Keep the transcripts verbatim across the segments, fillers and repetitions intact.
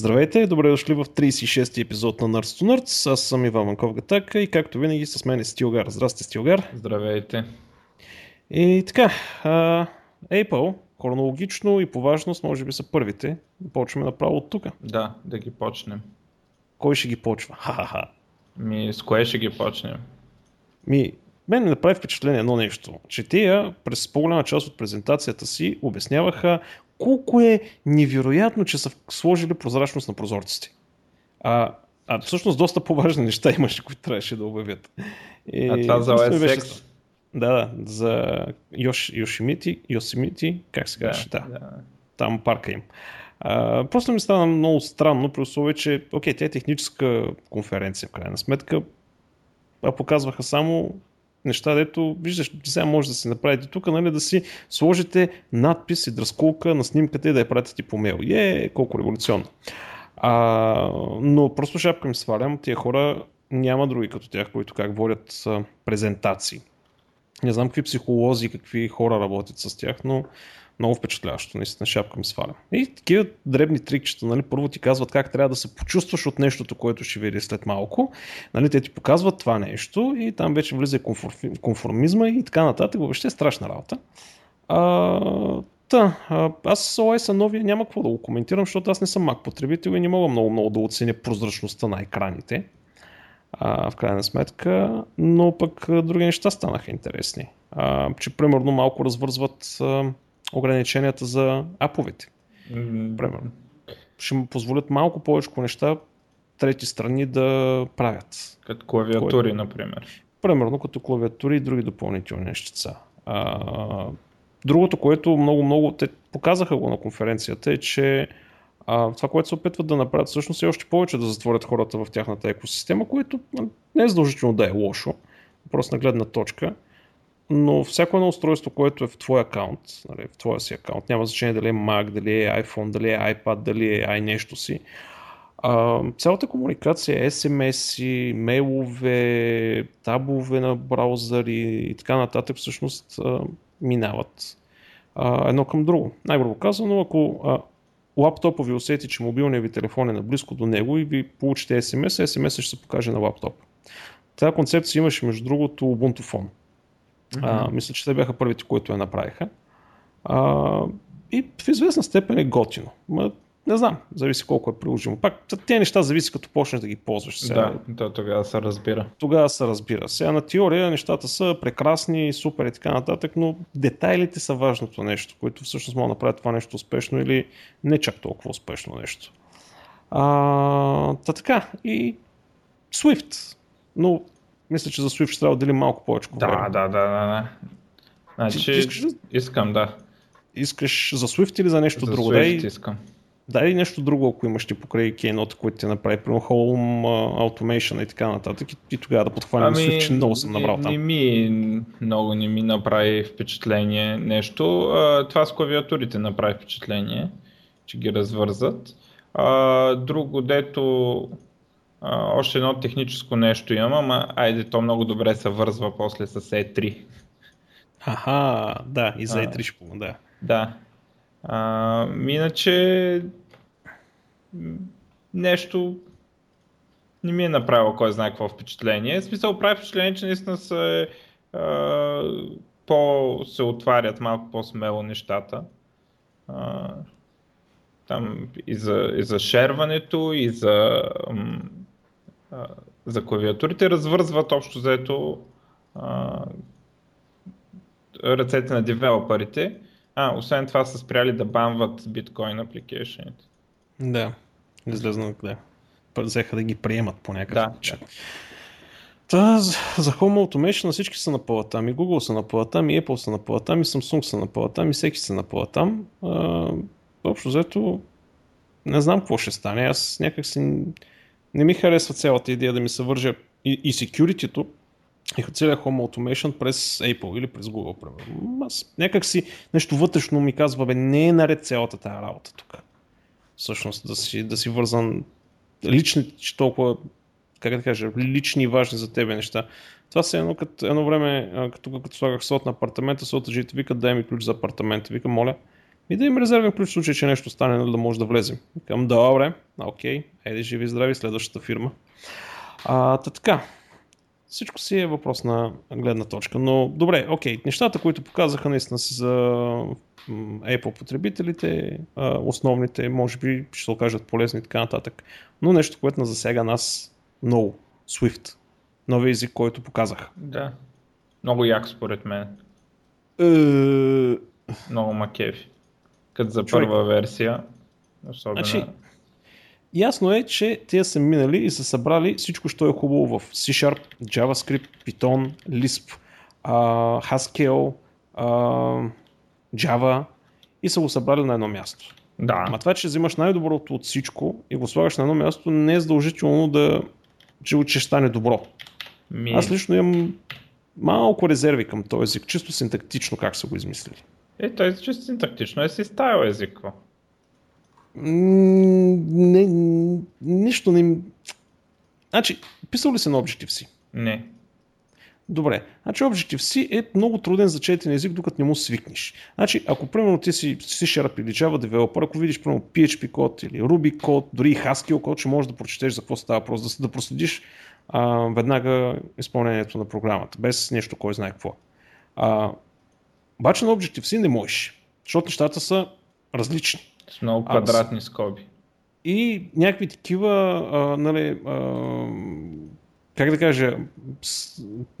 Здравейте, добре дошли в тридесет и шести епизод на Nerds to Nerds. Аз съм Иван Манков-Гатак и както винаги с мен е Стилгар. Здрасти, Стилгар. Здравейте. И така, Apple хронологично и по важност може би са първите. Да почваме направо от тук. Да, да ги почнем. Кой ще ги почва? Ха-ха-ха. Ми, с кое ще ги почнем? Ми, мен не направи впечатление едно нещо, че тия през по-голяма част от презентацията си обясняваха колко е невероятно, че са сложили прозрачност на прозорците. А, а всъщност доста по-важни неща имаше, които трябваше да обявят. И, а това за о ес екс? Беше... Да, да, за Йош... Йошимити, Йосимити, как се казваше, да, да. да. Там парка им. А, просто ми стана много странно, при условие, че окей, тя е техническа конференция, в крайна сметка, а показваха само неща, дето, виждаш, сега може да си направите тук, нали, да си сложите надпис и дръскулка на снимката и да я пратите по мейл. Е, колко революционно. А, но просто шапка ми свалям, тия хора няма други като тях, които как водят а, презентации. Не знам какви психолози, какви хора работят с тях, но много впечатляващо, наистина шапка ми сваля. И такива дребни трикчета, нали, първо ти казват как трябва да се почувстваш от нещото, което ще види след малко. Нали, те ти показват това нещо и там вече влиза конформизма и така нататък. Въобще е страшна работа. А, та, аз с о ес-а новия няма какво да го коментирам, защото аз не съм Mac потребител и не мога много-много да оценя прозрачността на екраните. А, в крайна сметка, но пък други неща станаха интересни. А, че примерно малко развързват а, ограниченията за аповете. Mm-hmm. Примерно. Ще му позволят малко повече неща трети страни да правят. Като клавиатури, Кой... например. Примерно като клавиатури и други допълнителни нещица. А, другото, което много-много те показаха го на конференцията е, че А, това, което се опитват да направят всъщност е още повече да затворят хората в тяхната екосистема, което не е задължително да е лошо, просто на гледна точка, но всяко едно устройство, което е в твой акаунт, нали, в твоя си акаунт, няма значение дали е Mac, дали е iPhone, дали е iPad, дали е i нещо си, а, цялата комуникация, ес ем ес-и, мейлове, табове на браузъри и така нататък всъщност а, минават а, едно към друго. Най-грубо казано, ако а, лаптопа ви усети, че мобилният ви телефон е наблизко до него и ви получите ес ем ес, ес ем ес ще се покаже на лаптопа. Тази концепция имаше между другото Ubuntu Phone. Mm-hmm. А, мисля, че те бяха първите, които я направиха. А, и в известна степен е готино. Ма, не знам, зависи колко е приложимо. Пак тези неща зависи като почнеш да ги ползваш. Сега, да, тогава се разбира. Тогава се разбира. Сега на теория нещата са прекрасни, супер и така нататък, но детайлите са важното нещо, което всъщност може да направи това нещо успешно или не чак толкова успешно нещо. А, та така, и Swift. Но мисля, че за Swift ще трябва да дели малко повече. Да, да, да, да, да. Значи, искаш, искам, да. Искаш за Swift или за нещо за друго? За Swift искам. Да, и нещо друго, ако имаш ти покрай кейнота, който ти направи, примерно Home Automation и така нататък, и, и тогава да подхванем ами, Swift, че много съм набрал там. Не ми, много не ми направи впечатление нещо. А, това с клавиатурите направи впечатление, че ги развързат. А, друго, дето а, още едно техническо нещо имам, ама айде, то много добре се вързва после с и три. Аха, да, и за и три ще помогна, да. Да. А, иначе нещо не ми е направило кой знае какво впечатление. В смисъл прави впечатление, че наистина се, а, по, се отварят малко по-смело нещата. А, там и за, и за шерването, и за, а, за клавиатурите развързват общо взето а, ръцете на девелоперите. А, освен това са спряли да банват биткоин апликейшените. Да, излезна къде. Взеха да ги приемат по някакъв начин. Да. Та, за Home Automation всички са на пълатам. И Google са на пълатам, и Apple са на пълатам, и Samsung са на пълатам, и всеки са на пълатам. Общо взето не знам какво ще стане. Аз някак си не ми харесва цялата идея да ми се вържа и, и security-то, и целият Home Automation през Apple или през Google, примерно. Аз някак си нещо вътрешно ми казва, бе, не е наред цялата тая работа тук. Всъщност да си, да си вързан лични, че толкова, как да кажа, лични и важни за тебе неща. Това се едно, като, едно време, като, като слагах слот на апартамента, слота жите, вика, дай ми ключ за апартамента. Вика, моля, И да им резервен ключ в случай, че нещо стане, да може да влезем. Към добре, окей, еди живи здрави, следващата фирма. А, та така, всичко си е въпрос на гледна точка, но добре, окей, нещата, които показаха наистина са за Apple потребителите, основните, може би ще се окажат полезни и така нататък, но нещо, което на засяга нас много, Swift, новия език, който показах. Да, много як според мен. Е... Много макеви. Като за първа човек. Версия. Особена... Значи, ясно е, че те са минали и са събрали всичко, което е хубаво в C-Sharp, JavaScript, Python, Lisp, uh, Haskell, uh, Java и са го събрали на едно място. Да. А това, че взимаш най-доброто от всичко и го слагаш на едно място, не е задължително да че, че стане добро. Ми... Аз лично имам малко резерви към този език, чисто синтактично как са го измислили. Е, той чисто синтактично е си стайл език. Не, нищо не... Значи, писал ли си на Objective-C? Не. Добре, значи Objective-C е много труден за четен език, докато не му свикнеш. Значи, ако примерно ти си C-Sharp или Java девелопър, ако видиш примерно пи ейч пи код или Ruby код, дори и Haskell код, ще можеш да прочетеш за какво става просто, да, да проследиш а, веднага изпълнението на програмата, без нещо кой знае какво. А, обаче на Objective-C не можеш, защото нещата са различни. С много квадратни а, скоби. И някакви такива, а, нали, а, как да кажа,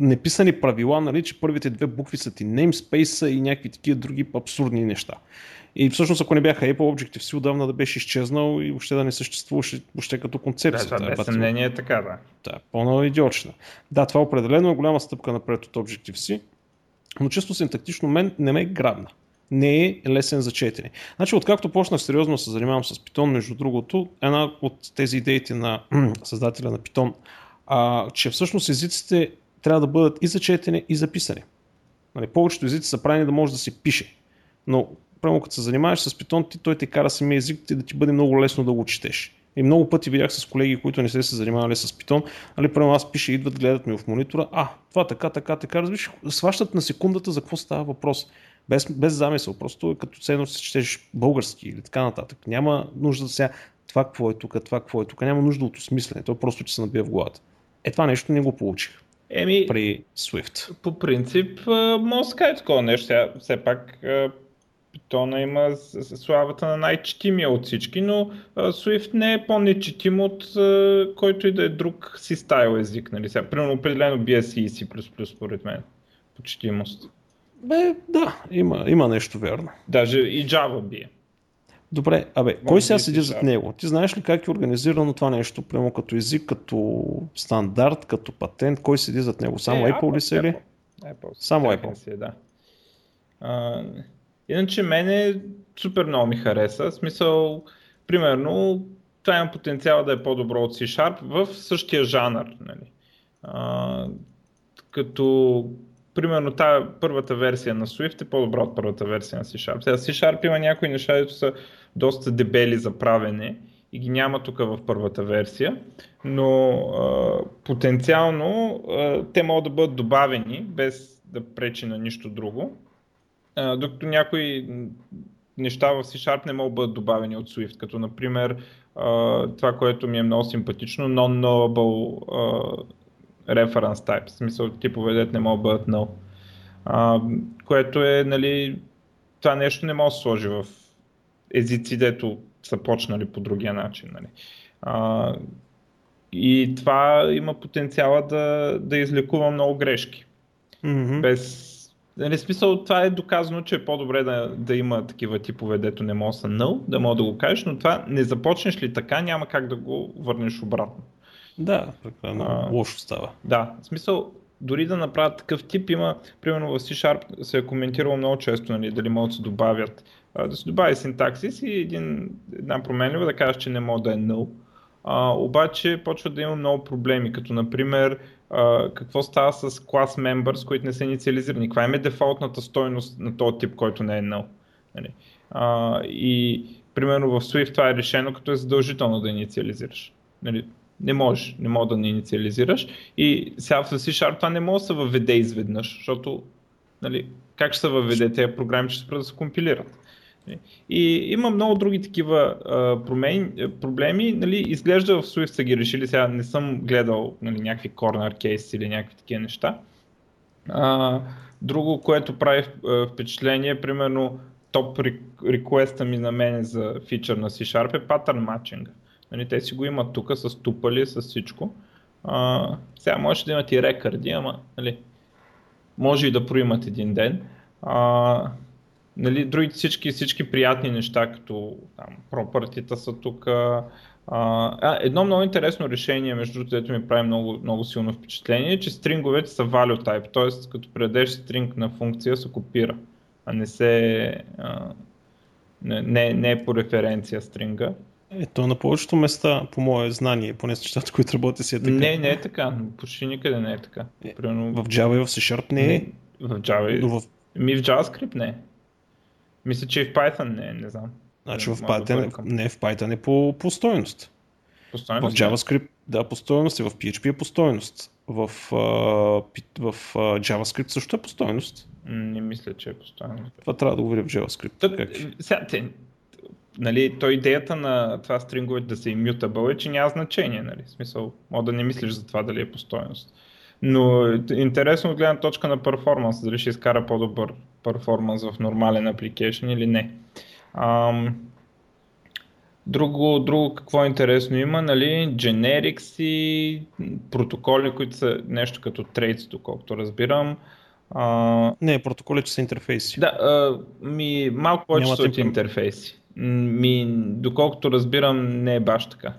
неписани правила, нали, че първите две букви са ти namespace и някакви такива други абсурдни неща. И всъщност ако не бяха Apple, Objective-C отдавна да беше изчезнал и въобще да не съществуваше въобще като концепция. Да, това без съмнение е така, да. Да, пълно идиотчина. Да, това определено е голяма стъпка напред от Objective-C, но чисто синтактично мен не ме е грабна. Не е лесен за четене. Значи, откакто почнах сериозно се занимавам с Python, между другото, една от тези идеите на създателя на Python, а, че всъщност езиците трябва да бъдат и за четене, и за писане. Нали, повечето езици са правени да може да се пише, но прямо като се занимаваш с Python, ти, той те кара самия език да ти бъде много лесно да го четеш. И много пъти видях с колеги, които не се се занимавали с Python, нали, прямо аз пише, идват, гледат ми в монитора, а, това така, така, така, разбираш, сващат на секундата за какво става въпрос. Без, без замисъл, просто като ценно се четеш български или така нататък. Няма нужда да сега това какво е тук, това какво е тук, няма нужда от осмислене, то просто че се набива в главата. Е, това нещо не го получих Еми, при Swift. По принцип, мозъка е такова нещо, все пак Python има славата на най-четимия от всички, но Swift не е по-нечетим от който и да е друг си стайл език, нали сега, примерно определено би ес и и C++, според мен, по четимост. Бе, да, има, има нещо верно. Даже и Java бие. Добре, абе, Може кой сега седи зад него? Ти знаеш ли как е организирано това нещо, прямо като език, като стандарт, като патент? Кой седи зад него? Само е, Apple, Apple ли са или? Само Apple. Си, да. А, иначе мене супер много ми хареса. В смисъл, примерно, това има потенциал да е по-добро от C-Sharp в същия жанър. Нали? А, като... Примерно тази първата версия на Swift е по-добра от първата версия на C-Sharp. Сега C-Sharp има някои неща, които са доста дебели за правене и ги няма тук в първата версия, но а, потенциално а, те могат да бъдат добавени без да пречи на нищо друго, а, докато някои неща в C-Sharp не могат да бъдат добавени от Swift, като например а, това, което ми е много симпатично, non-knowable а, reference type, в смисъл типове дет не могат да бъдат null, а, което е, нали, това нещо не може да сложи в езици, дето са почнали по другия начин, нали. А, и това има потенциала да, да излекува много грешки. Mm-hmm. Без, нали, смисъл това е доказано, че е по-добре да, да има такива типове, дето не може да са null, да може да го кажеш, но това не започнеш ли така, няма как да го върнеш обратно. Да, прекалено лошо става. Да, в смисъл, дори да направят такъв тип, има, примерно в C-Sharp се е коментирало много често, нали, дали могат да се добавят, да се добави синтаксис и един, една променлива да кажеш, че не може да е null. А, обаче почва да има много проблеми, като например а, какво става с class members, които не са инициализирани, каква им е дефолтната стойност на този тип, който не е null. Нали? А, и примерно в Swift това е решено, като е задължително да инициализираш. Нали? Не можеш, не можеш да не инициализираш и сега в C-Sharp това не може да се въведе изведнъж, защото, нали, как ще се въведе тези програми, че спрят да се компилират. И има много други такива а, промени, проблеми. Нали, изглежда в Swift са ги решили. Сега не съм гледал нали, някакви корнер кейс или някакви такива неща. А, друго, което прави впечатление, примерно топ реквеста ми на мен за фичър на C-Sharp е pattern matching. Нали, те си го имат тук с тупали, с всичко. А, сега може да имат и рекърди, ама нали, може и да проимат един ден. А, нали, другите всички, всички приятни неща, като там, пропъртита са тук. А, едно много интересно решение, между другото, дето ми прави много, много силно впечатление, е, че стринговете са value type, т.е. като предадеш стринг на функция се копира, а не се а, не, не е по референция стринга. Ето на повечето места, по мое знание, поне с нещата, които работи си е така. Не, не е така, почти никъде не е така. Примерно... В Java и в C-Sharp не е. В Java... Но в... Ми в JavaScript не е. Мисля, че и в Python не е, не знам. Значи в Python, да не, в Python е по, по стойност. По стойност? В JavaScript, да, по стойност и в пи ейч пи е по стойност. В, в, в JavaScript също е по стойност. Не мисля, че е по стойност. Това трябва да го видя в JavaScript. Тъп, сега, те, нали, то идеята на това стринговете да се immutable е, че няма значение. Нали? В смисъл, може да не мислиш за това дали е по стойност. Но интересно от гледна точка на перформанс, дали ще изкара по-добър перформанс в нормален апликейшн или не. Ам... Друго, друго какво интересно има, нали, generics и протоколи, които са нещо като трейдс, доколкото разбирам. А... Не, протоколи, че са интерфейси. Да, а, ми, малко повече са от интерфейси. Ми, доколкото разбирам, не е баш така.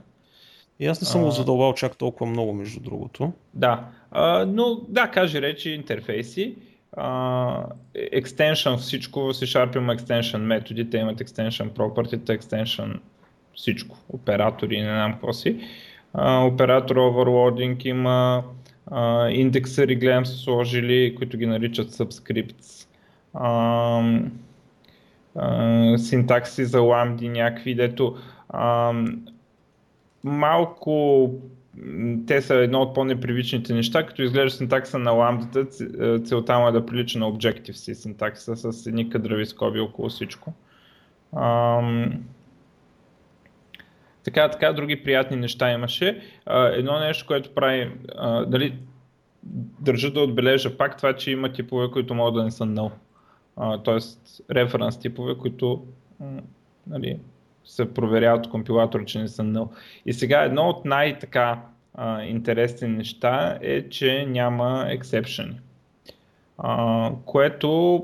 И аз не съм а... го задълбал чак толкова много, между другото. Да, а, но да, кажи речи интерфейси. Екстеншън uh, всичко, в C-Sharp има екстеншън методи, те имат екстеншън property, екстеншън всичко, оператори, не знам какво си. Uh, оператор overloading има, uh, индексъри гледам са сложили, които ги наричат subscripts, uh, uh, синтакси за ламди някакви, дето uh, малко те са едно от по-непривичните неща, като изглежда синтакса на ламдата, целта му е да прилича на Objective-C синтакса с едни кадрави скоби около всичко. Ам... Така, така, други приятни неща имаше. А, едно нещо, което прави, а, дали държа да отбележа пак това, че има типове, които могат да не са null. Тоест референс типове, които нали, се проверяват от компилатора, че не са null. И сега едно от най-така а, интересни неща е, че няма ексепшъни, което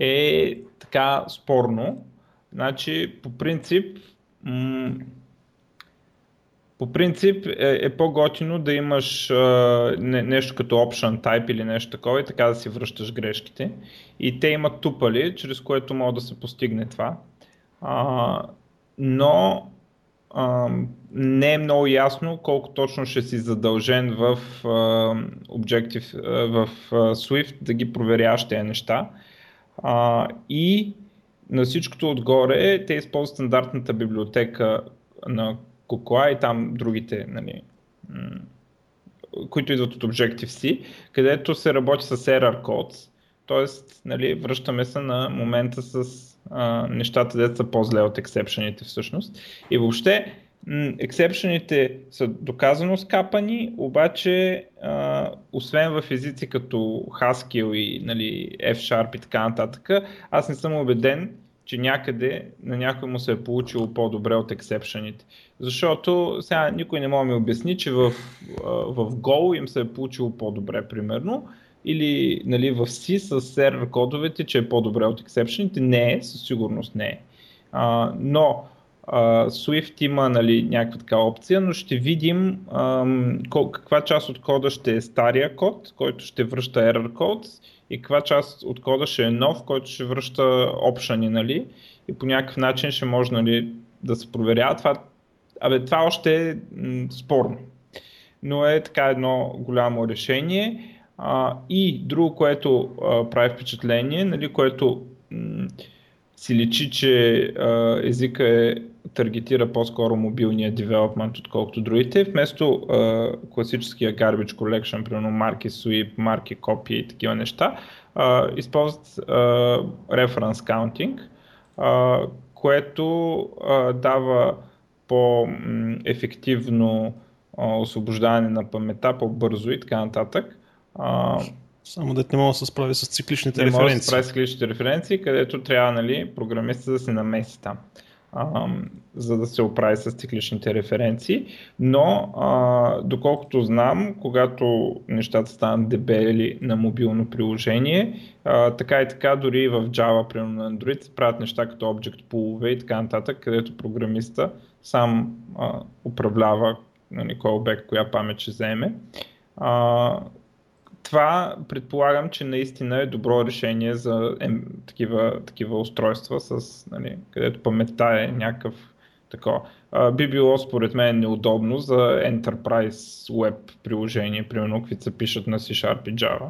е така спорно. Значи по принцип м- по принцип е, е по-готино да имаш а, не, нещо като option type или нещо такова и така да си връщаш грешките. И те имат тупали, чрез което може да се постигне това. А, но а, не е много ясно колко точно ще си задължен в, а, Objective, а, в а, Swift да ги проверяваш тези неща. А, и на всичкото отгоре те използват стандартната библиотека на Cocoa и там другите, нали, м- които идват от Objective-C, където се работи с error codes. Тоест, нали, връщаме се на момента с а, нещата, дето са по-зле от ексепшените всъщност. И въобще, м- ексепшените са доказано скапани, обаче, а, освен в езици като Haskell и нали, F-sharp и така нататък, аз не съм убеден, че някъде на някой му се е получило по-добре от ексепшените. Защото сега никой не може да ми обясни, че в, в Go им се е получило по-добре, примерно. Или нали, в C с сервер кодовете, че е по-добре от ексепшените. Не е, със сигурност не е. А, но а, Swift има нали, някаква така опция, но ще видим а, каква част от кода ще е стария код, който ще връща error codes и каква част от кода ще е нов, който ще връща option-и. Нали, и по някакъв начин ще може нали, да се проверява. Това, абе, това още е м- спорно, но е така едно голямо решение. Uh, и друго, което uh, прави впечатление, нали, което м- си личи, че uh, езика е, таргетира по-скоро мобилния девелопмент, отколкото другите, вместо uh, класическия garbage collection, примерно марки sweep, марки copy и такива неща, uh, използват uh, reference counting, а, което а, дава по-ефективно а, освобождаване на паметта, по-бързо и така нататък. А, Само да не мога да се справи с цикличните не референции. Не мога да се справи с цикличните референции, където трябва, нали, програмиста да се намеси там, а, за да се оправи с цикличните референции. Но, а, доколкото знам, когато нещата станат дебели на мобилно приложение, а, така и така, дори и в Java, примерно на Android, се правят неща като Object Pool-ове и така нататък, където програмиста сам а, управлява, нали, кой обект, коя памет ще вземе. А, Това предполагам, че наистина е добро решение за е, такива, такива устройства, с, нали, където паметта е някакъв такова. А, би било според мен неудобно за Enterprise Web приложение, примерно, които се пишат на C-Sharp и Java.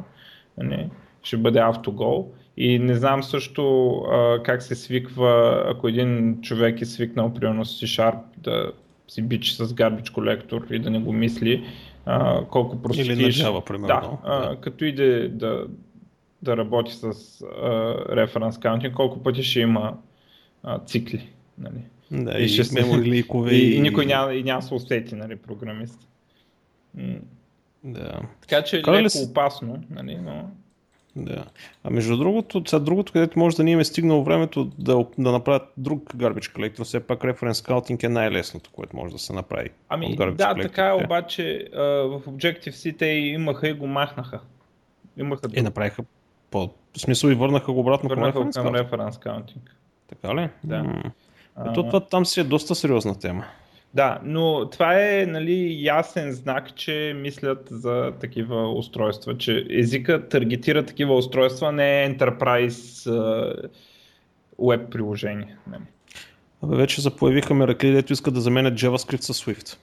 Нали, ще бъде AutoGo. И не знам също а, как се свиква, ако един човек е свикнал, примерно, с C-Sharp да си бичи с Garbage Collector и да не го мисли, Uh, колко простиш. Или на Java, примерно. Да, uh, като иде да, да работи с референс uh, каунтинг, колко пъти ще има uh, цикли. Нали? Да, и, и, ще ликове, и, и... и никой няма, и няма се усети, нали, програмист. Mm. Да. Така че е леко опасно, нали, но... Да. А между другото, сега другото, където може да ни е стигнало времето да, да направят друг garbage collector, все пак reference counting е най-лесното, което може да се направи. Ами да, collector. Така обаче в Objective-C те имаха и го махнаха. Имаха друг. И направиха по смисъл и върнаха го обратно към reference, към reference counting. Така ли? Да. М- Ето това там си е доста сериозна тема. Да, но това е, нали, ясен знак, че мислят за такива устройства, че езика таргетира такива устройства, не е Enterprise Web приложение. Абе, вече запоявиха меракли, дето искат да заменят JavaScript с Swift.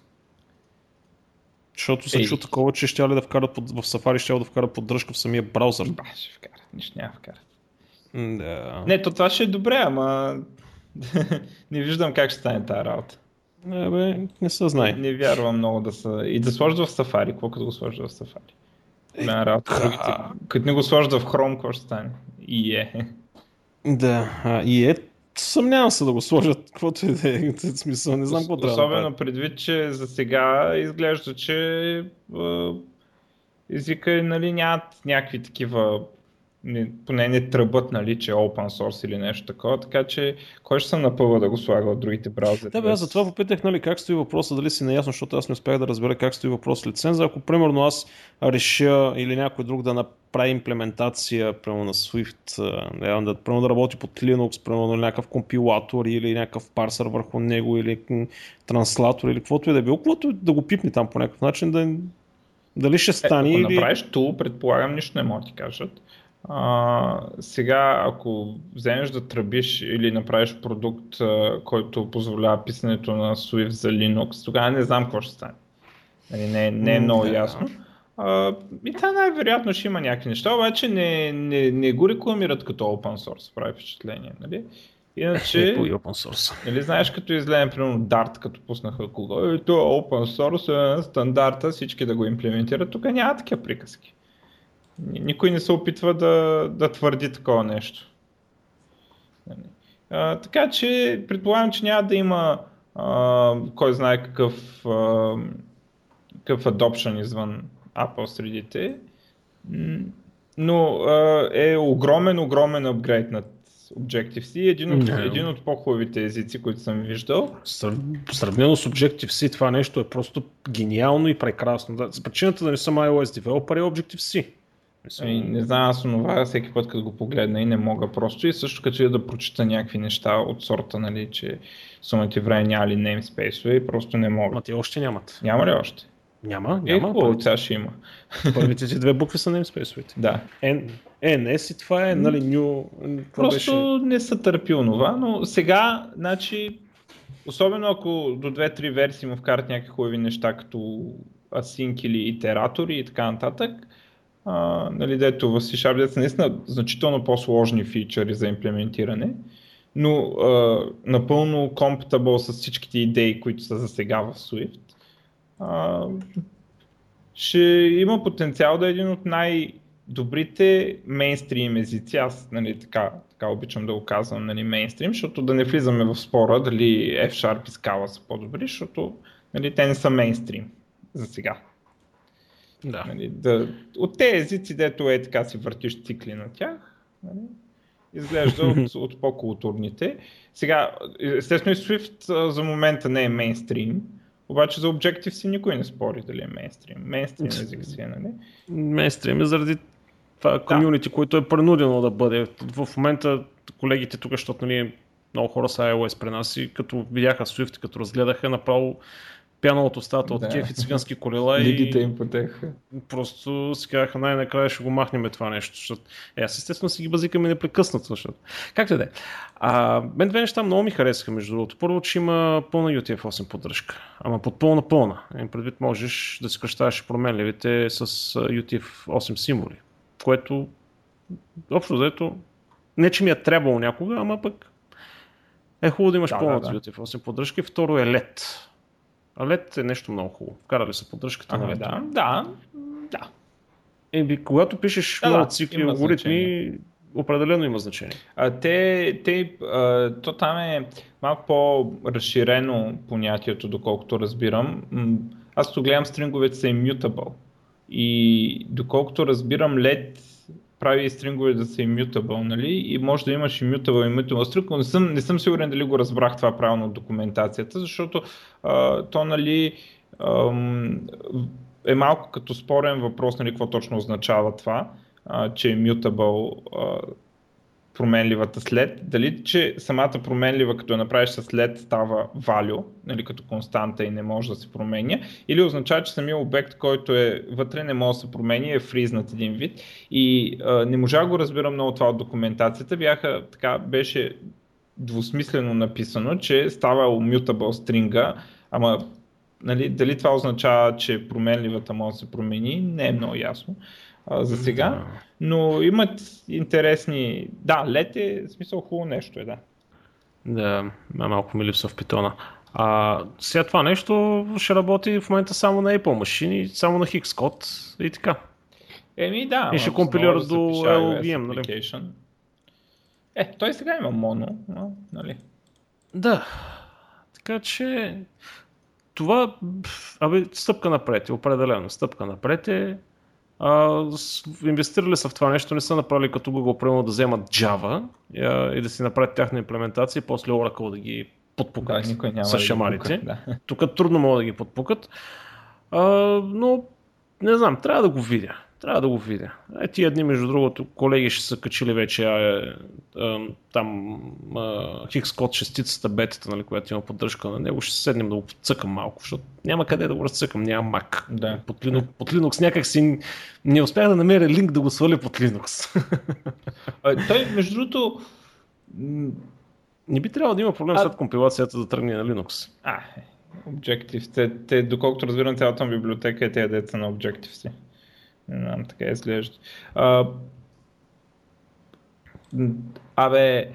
Защото се чу такова, че ще ли да вкарат под... в Safari, ще ли да вкарат поддръжка в самия браузър. Ба, ще вкарат, нищо няма вкарат. Да. Не, то това ще е добре, ама не виждам как ще стане тази работа. Не, бе, не се знае. Не, не вярвам много да са... И да сложда в Safari, какво като го сложда в Safari? Е, на ка... Като не го сложда в Chrome, какво ще стане? И е. Да, а, и е. Съмнявам се да го сложат, каквото и да е. Смисъл, не знам какво трябва. Особено да предвид, че за сега изглежда, че езика, нали, нямат някакви такива... Не, поне не тръбът, нали, че е open source или нещо такова, така че кой ще се напълва да го слага от другите браузери? Да, бе, аз затова попитах, нали, как стои въпроса, дали си наясно, защото аз не успях да разбера как стои въпрос с лиценза. Ако примерно аз реша или някой друг да направи имплементация прямо на Swift, да, прямо да работи под Linux, прямо някакъв компилатор или някакъв парсър върху него или транслатор или каквото и да било, каквото да го пипне там по някакъв начин, да, дали ще стане. Е, ако или... направиш тул, предполагам, нищо не може да ти кажат. А, сега, ако вземеш да тръбиш или направиш продукт, а, който позволява писането на Swift за Linux, тогава не знам какво ще стане. Нали, не, не е много mm, ясно. А, и това най-вероятно ще има някакви неща, обаче не, не, не го рекламират като open source, прави впечатление. Нали? Иначе, нали, знаеш, като излезе, примерно, Dart, като пуснаха Google, то open source е стандарта, всички да го имплементират, тук няма такива приказки. Никой не се опитва да, да твърди такова нещо. А, така че предполагам, че няма да има а, кой знае какъв, а, какъв adoption извън Apple средите, но а, е огромен, огромен апгрейд над Objective-C, един от, yeah. един от по-хубавите езици, които съм виждал. Сравнено с Objective-C това нещо е просто гениално и прекрасно. Да, с причината да не съм iOS developer е Objective-C. И не знам, аз онова всеки път като го погледна и не мога просто и също като я да прочита някакви неща от сорта, нали, че сумати време няма ли namespace-ове и просто не мога. Ама те още нямат. Няма ли още? Няма, няма. Е, хубаво, сега ще има. Първите две букви са namespace-овете. Да. ен ес и това е, нали, new... Просто не са търпил това, но сега, значи, особено ако до две-три версии му вкарат някакви хубави неща, като async или итератори и така нататък, Uh, нали, дето в C-Sharp са наистина значително по-сложни фичъри за имплементиране, но uh, напълно compatible с всичките идеи, които са за сега в Swift. Uh, ще има потенциал да е един от най- добрите мейнстрим езици, аз нали, така, така обичам да го казвам, нали, мейнстрим, защото да не влизаме в спора дали F-sharp и Scala са по-добри, защото нали, те не са мейнстрим за сега. Да. Нали, да, от тези езици, дето е така си въртиш цикли на тях, нали, изглежда от, от по-културните. Сега, естествено и Swift за момента не е мейнстрим, обаче за Objective-C никой не спори дали е мейнстрим. Мейнстрим език си е, нали? Мейнстрим е заради това комьюнити, да, което е принудено да бъде. В момента колегите тук, защото нали, много хора са iOS при нас и като видяха Swift, като разгледаха направо пяна от устата, от да, кефи цигански колела и им потеха. Просто си казаха най-накрая ще го махнем това нещо, защото е, аз естествено си ги базикаме непрекъснато, защото както и да е. Мен две неща много ми харесаха между другото. Първо, че има пълна ю ти еф осем поддръжка, ама под пълна-пълна. Е, предвид можеш да си кръщаваш променливите с ю ти еф осем символи, което общо взето не че ми е трябвало някога, ама пък е хубаво да имаш да, пълната да, да. ю ти еф осем поддръжка. И второ е лед. А лед е нещо много хубаво. Вкарали са поддръжката а, на лед. Да, да, да. Еби, когато пишеш да, много цикли, алгоритми, значение. Определено има значение. А, те, те, а, то там е малко по-разширено понятието, доколкото разбирам. Аз то гледам стринговете са immutable. И доколкото разбирам, лед прави стрингове да са immutable, нали? И може да имаш immutable, immutable string, но не съм, не съм сигурен дали го разбрах това правилно от документацията, защото а, то нали, а, е малко като спорен въпрос, нали, какво точно означава това, а, че е immutable а, променливата след, дали че самата променлива, като я направиш с след, става value, нали, като константа и не може да се променя, или означава, че самия обект, който е вътре, не може да се променя, е фризнат един вид. И а, не можа да го разбирам много това от документацията, бяха така, беше двусмислено написано, че става immutable стринга, ама нали, дали това означава, че променливата може да се промени, не е много ясно. За сега, но имат интересни... Да, лед е в смисъл хубаво нещо е, да. Да, малко ми липсва в питона. А, сега това нещо ще работи в момента само на Apple машини, само на Xcode и така. Еми да. И ще компилира до ел ви ем, нали? Е, той сега има моно, но, нали? Да, така че... Това, абе, стъпка напред е, определено стъпка напред е. А, инвестирали са в това нещо, не са направили като Google, примерно да вземат Java и, и да си направят тяхна имплементация и после Oracle да ги подпукат да, с шамарите. Да да. Тук трудно могат да ги подпукат, а, но не знам, трябва да го видя. Трябва да го видя. Е, тия дни, между другото, колеги ще са качили вече а, а, там а, Xcode шестицата, бетата, нали, която има поддръжка на него. Ще седнем да го цъкам малко, защото няма къде да го разцъкам, няма Mac. Да. Под, Linux, да. Под Linux някак си не успях да намеря линк да го сваля под Linux. А, той, между другото, не би трябвало да има проблем а... след компилацията да тръгне на Linux. А, Objective. Те, те, доколкото разбирам цялата библиотека е тези деца на Objective-C. Не знам, така изглежда. А, абе,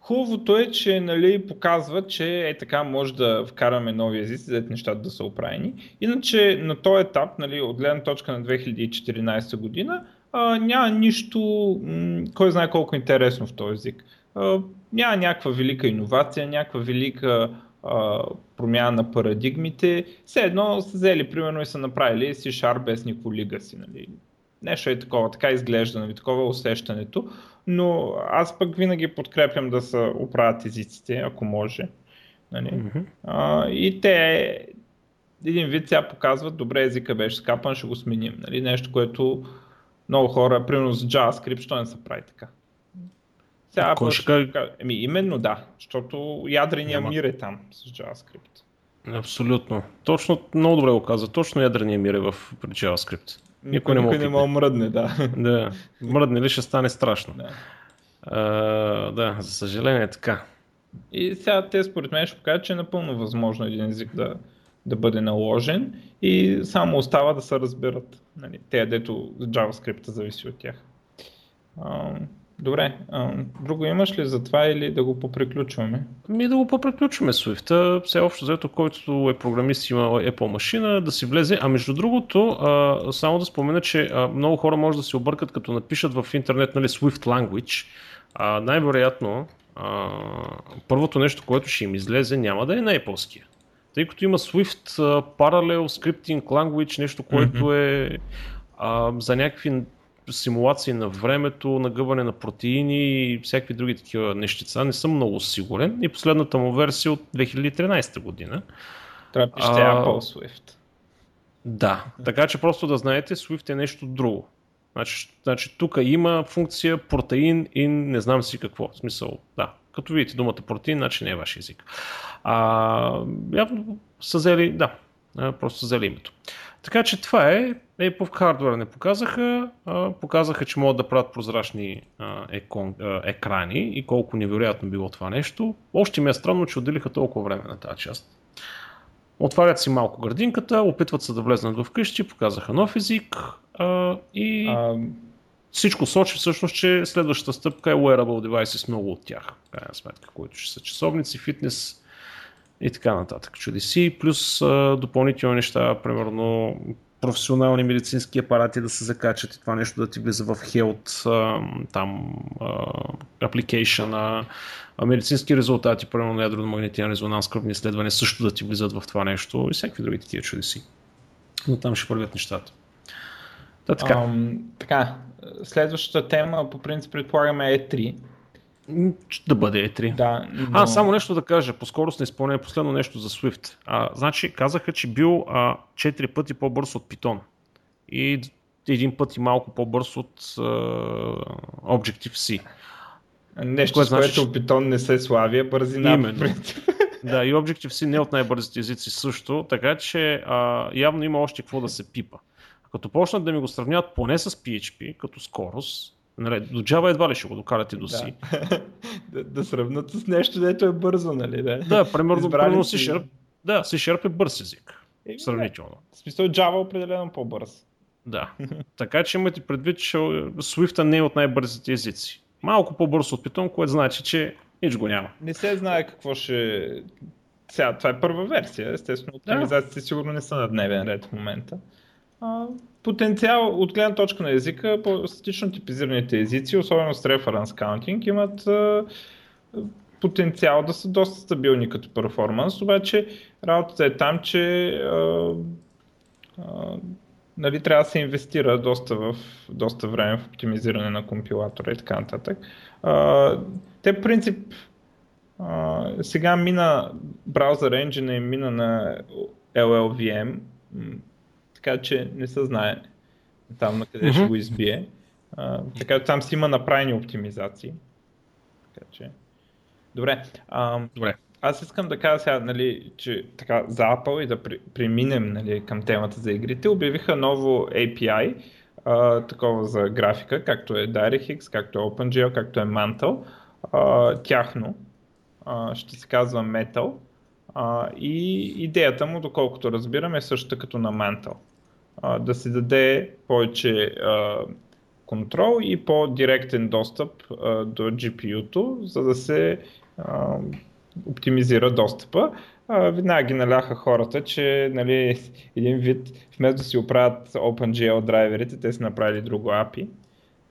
хубавото е, че нали, показва, че е така може да вкараме нови езици, дето нещата да са оправени. Иначе на този етап, нали, от гледна точка на две хиляди и четиринадесета година, а, няма нищо, м- кой знае колко интересно в този език. А, няма някаква велика иновация, някаква велика... промяна на парадигмите. Все едно са взели, примерно, и са направили C-Sharp без никакво лигаси. Нали. Нещо е такова, така изглежда, нали, такова е усещането, но аз пък винаги подкрепям да се оправят езиците, ако може. Нали. Mm-hmm. А, и те един вид сега показват, добре, езика беше скапан, ще го сменим. Нали. Нещо, което много хора, примерно с JavaScript, що не се прави така. Сега, ще... Еми, именно да, защото ядрения мир е там с JavaScript. Абсолютно. Точно, много добре го каза. Точно ядрения мир е в при JavaScript. Никой, никой не мога мръдне, да. Да. Мръдне ли ще стане страшно. Да. А, да, за съжаление е така. И сега те според мен ще покажат, че е напълно възможно един език да, да бъде наложен и само остава да се разберат. Нали, те, дето JavaScript зависи от тях. А, Добре, а, друго имаш ли за това или да го поприключваме? Ми да го поприключваме Swift-а, все общо взето, който е програмист има Apple машина, да си влезе. А между другото, а, само да спомена, че а, много хора може да се объркат, като напишат в интернет, нали, Swift Language. А, най-вероятно, а, първото нещо, което ще им излезе, няма да е на Apple-ския. Тъй като има Swift uh, Parallel Scripting Language, нещо, което mm-hmm. е uh, за някакви симулации на времето, нагъване на протеини и всякакви други такива нещица. Не съм много сигурен. И последната му версия от две хиляди и тринадесета година. Трябва пишете uh, Apple Swift. Да, така че просто да знаете, Swift е нещо друго. Значи, значи тук има функция протеин и не знам си какво. В смисъл, да. Като видите думата протеин, значи не е ваш език. А, явно са взели, да, просто са взели името. Така че това е, Apple хардуера не показаха, а, показаха, че могат да правят прозрачни а, екон, а, екрани и колко невероятно било това нещо. Още ми е странно, че отделиха толкова време на тази част. Отварят си малко градинката, опитват се да влезнат до вкъщи, показаха нов език а, и а... всичко сочи всъщност, че следващата стъпка е wearable devices, много от тях, крайна сметка, които ще са часовници, фитнес и така нататък. Чуди си, плюс а, допълнителни неща, примерно професионални медицински апарати да се закачат и това нещо да ти влиза в Health, а, там апликейшъна, медицински резултати, примерно на ядрено-магнитен резонанс, кръвни изследвания също да ти влизат в това нещо и всякакви други такива чудеси. Но там ще вървят нещата. Та, така. Um, така, следващата тема по принцип предполагаме е И три. Да бъде И три. Да, но... А, само нещо да кажа, по скорост на изпълнение, последно нещо за Swift. А, значи казаха, че бил а, четири пъти по-бърз от Python и един път и малко по-бърз от а, Objective-C. Нещо, което, с което значи, Python не се слави, бързина именно. По принцип. Да, и Objective-C не е от най-бързите езици също, така че а, явно има още какво да се пипа. Като почнат да ми го сравняват поне с Пи Ейч Пи, като скорост, нали, до Java едва ли ще го докарате до C. Да, да сравнат с нещо, дето е бързо, нали? Да, да примерно, примерно C-Sharp, да, C-Sharp е бърз език, е, сравнително. Да. В смисъл Java определено по-бърз. Да, така че имате предвид, че Swift не е от най-бързите езици. Малко по-бързо от Python, което значи, че нищо го няма. Не се знае какво ще... Сега, това е първа версия, естествено. Оптимизациите да. Сигурно не са на дневен ред в момента. Потенциал от гледна точка на езика, статично типизираните езици, особено с reference counting, имат а, потенциал да са доста стабилни като перформанс, обаче работата е там, че а, а, нали, трябва да се инвестира доста, в, доста време в оптимизиране на компилатора и така нататък. А, те по принцип а, сега мина браузър енджина и мина на Ел Ел Ви Ем, така че не се знае там на къде mm-hmm. ще го избие. А, така че там си има направени оптимизации. Така че... Добре. А, Добре. Аз искам да кажа сега, нали, че така, за Apple и да при, преминем нали, към темата за игрите. Обявиха ново Ей Пи Ай, а, такова за графика, както е DirectX, както е OpenGL, както е Mantle. А, тяхно. А, ще се казва Metal. А, и идеята му, доколкото разбираме, е същата като на Mantle. Да се даде повече а, контрол и по-директен достъп а, до Джи Пи Ю-то, за да се а, оптимизира достъпа. А, веднага ги наляха хората, че нали, един вид, вместо да си оправят OpenGL драйверите, те са направили друго Ей Пи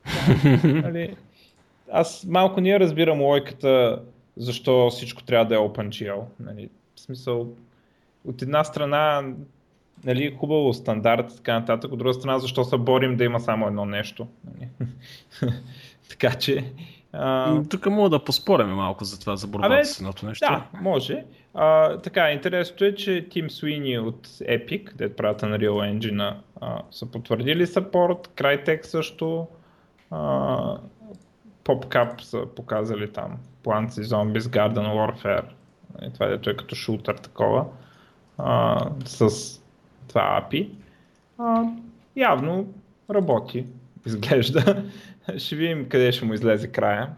Ай. Нали, аз малко не разбирам логиката, защо всичко трябва да е OpenGL. Нали, в смисъл, от една страна... Нали, хубаво стандарт и така нататък. От друга страна, защо се борим да има само едно нещо? Така че... А... Тук мога да поспорим малко за това, за борбата с едното нещо. Да, може. А, така, интересното е, че Тим Суини от Epic, дето правят на Unreal Engine, а, са потвърдили саппорт, Crytek също, а, PopCap са показали там, Plants and Zombies, Garden Warfare, и това дето е като шутър такова, а, с... това Ей Пи Ай, а, явно работи, изглежда. Ще видим къде ще му излезе края.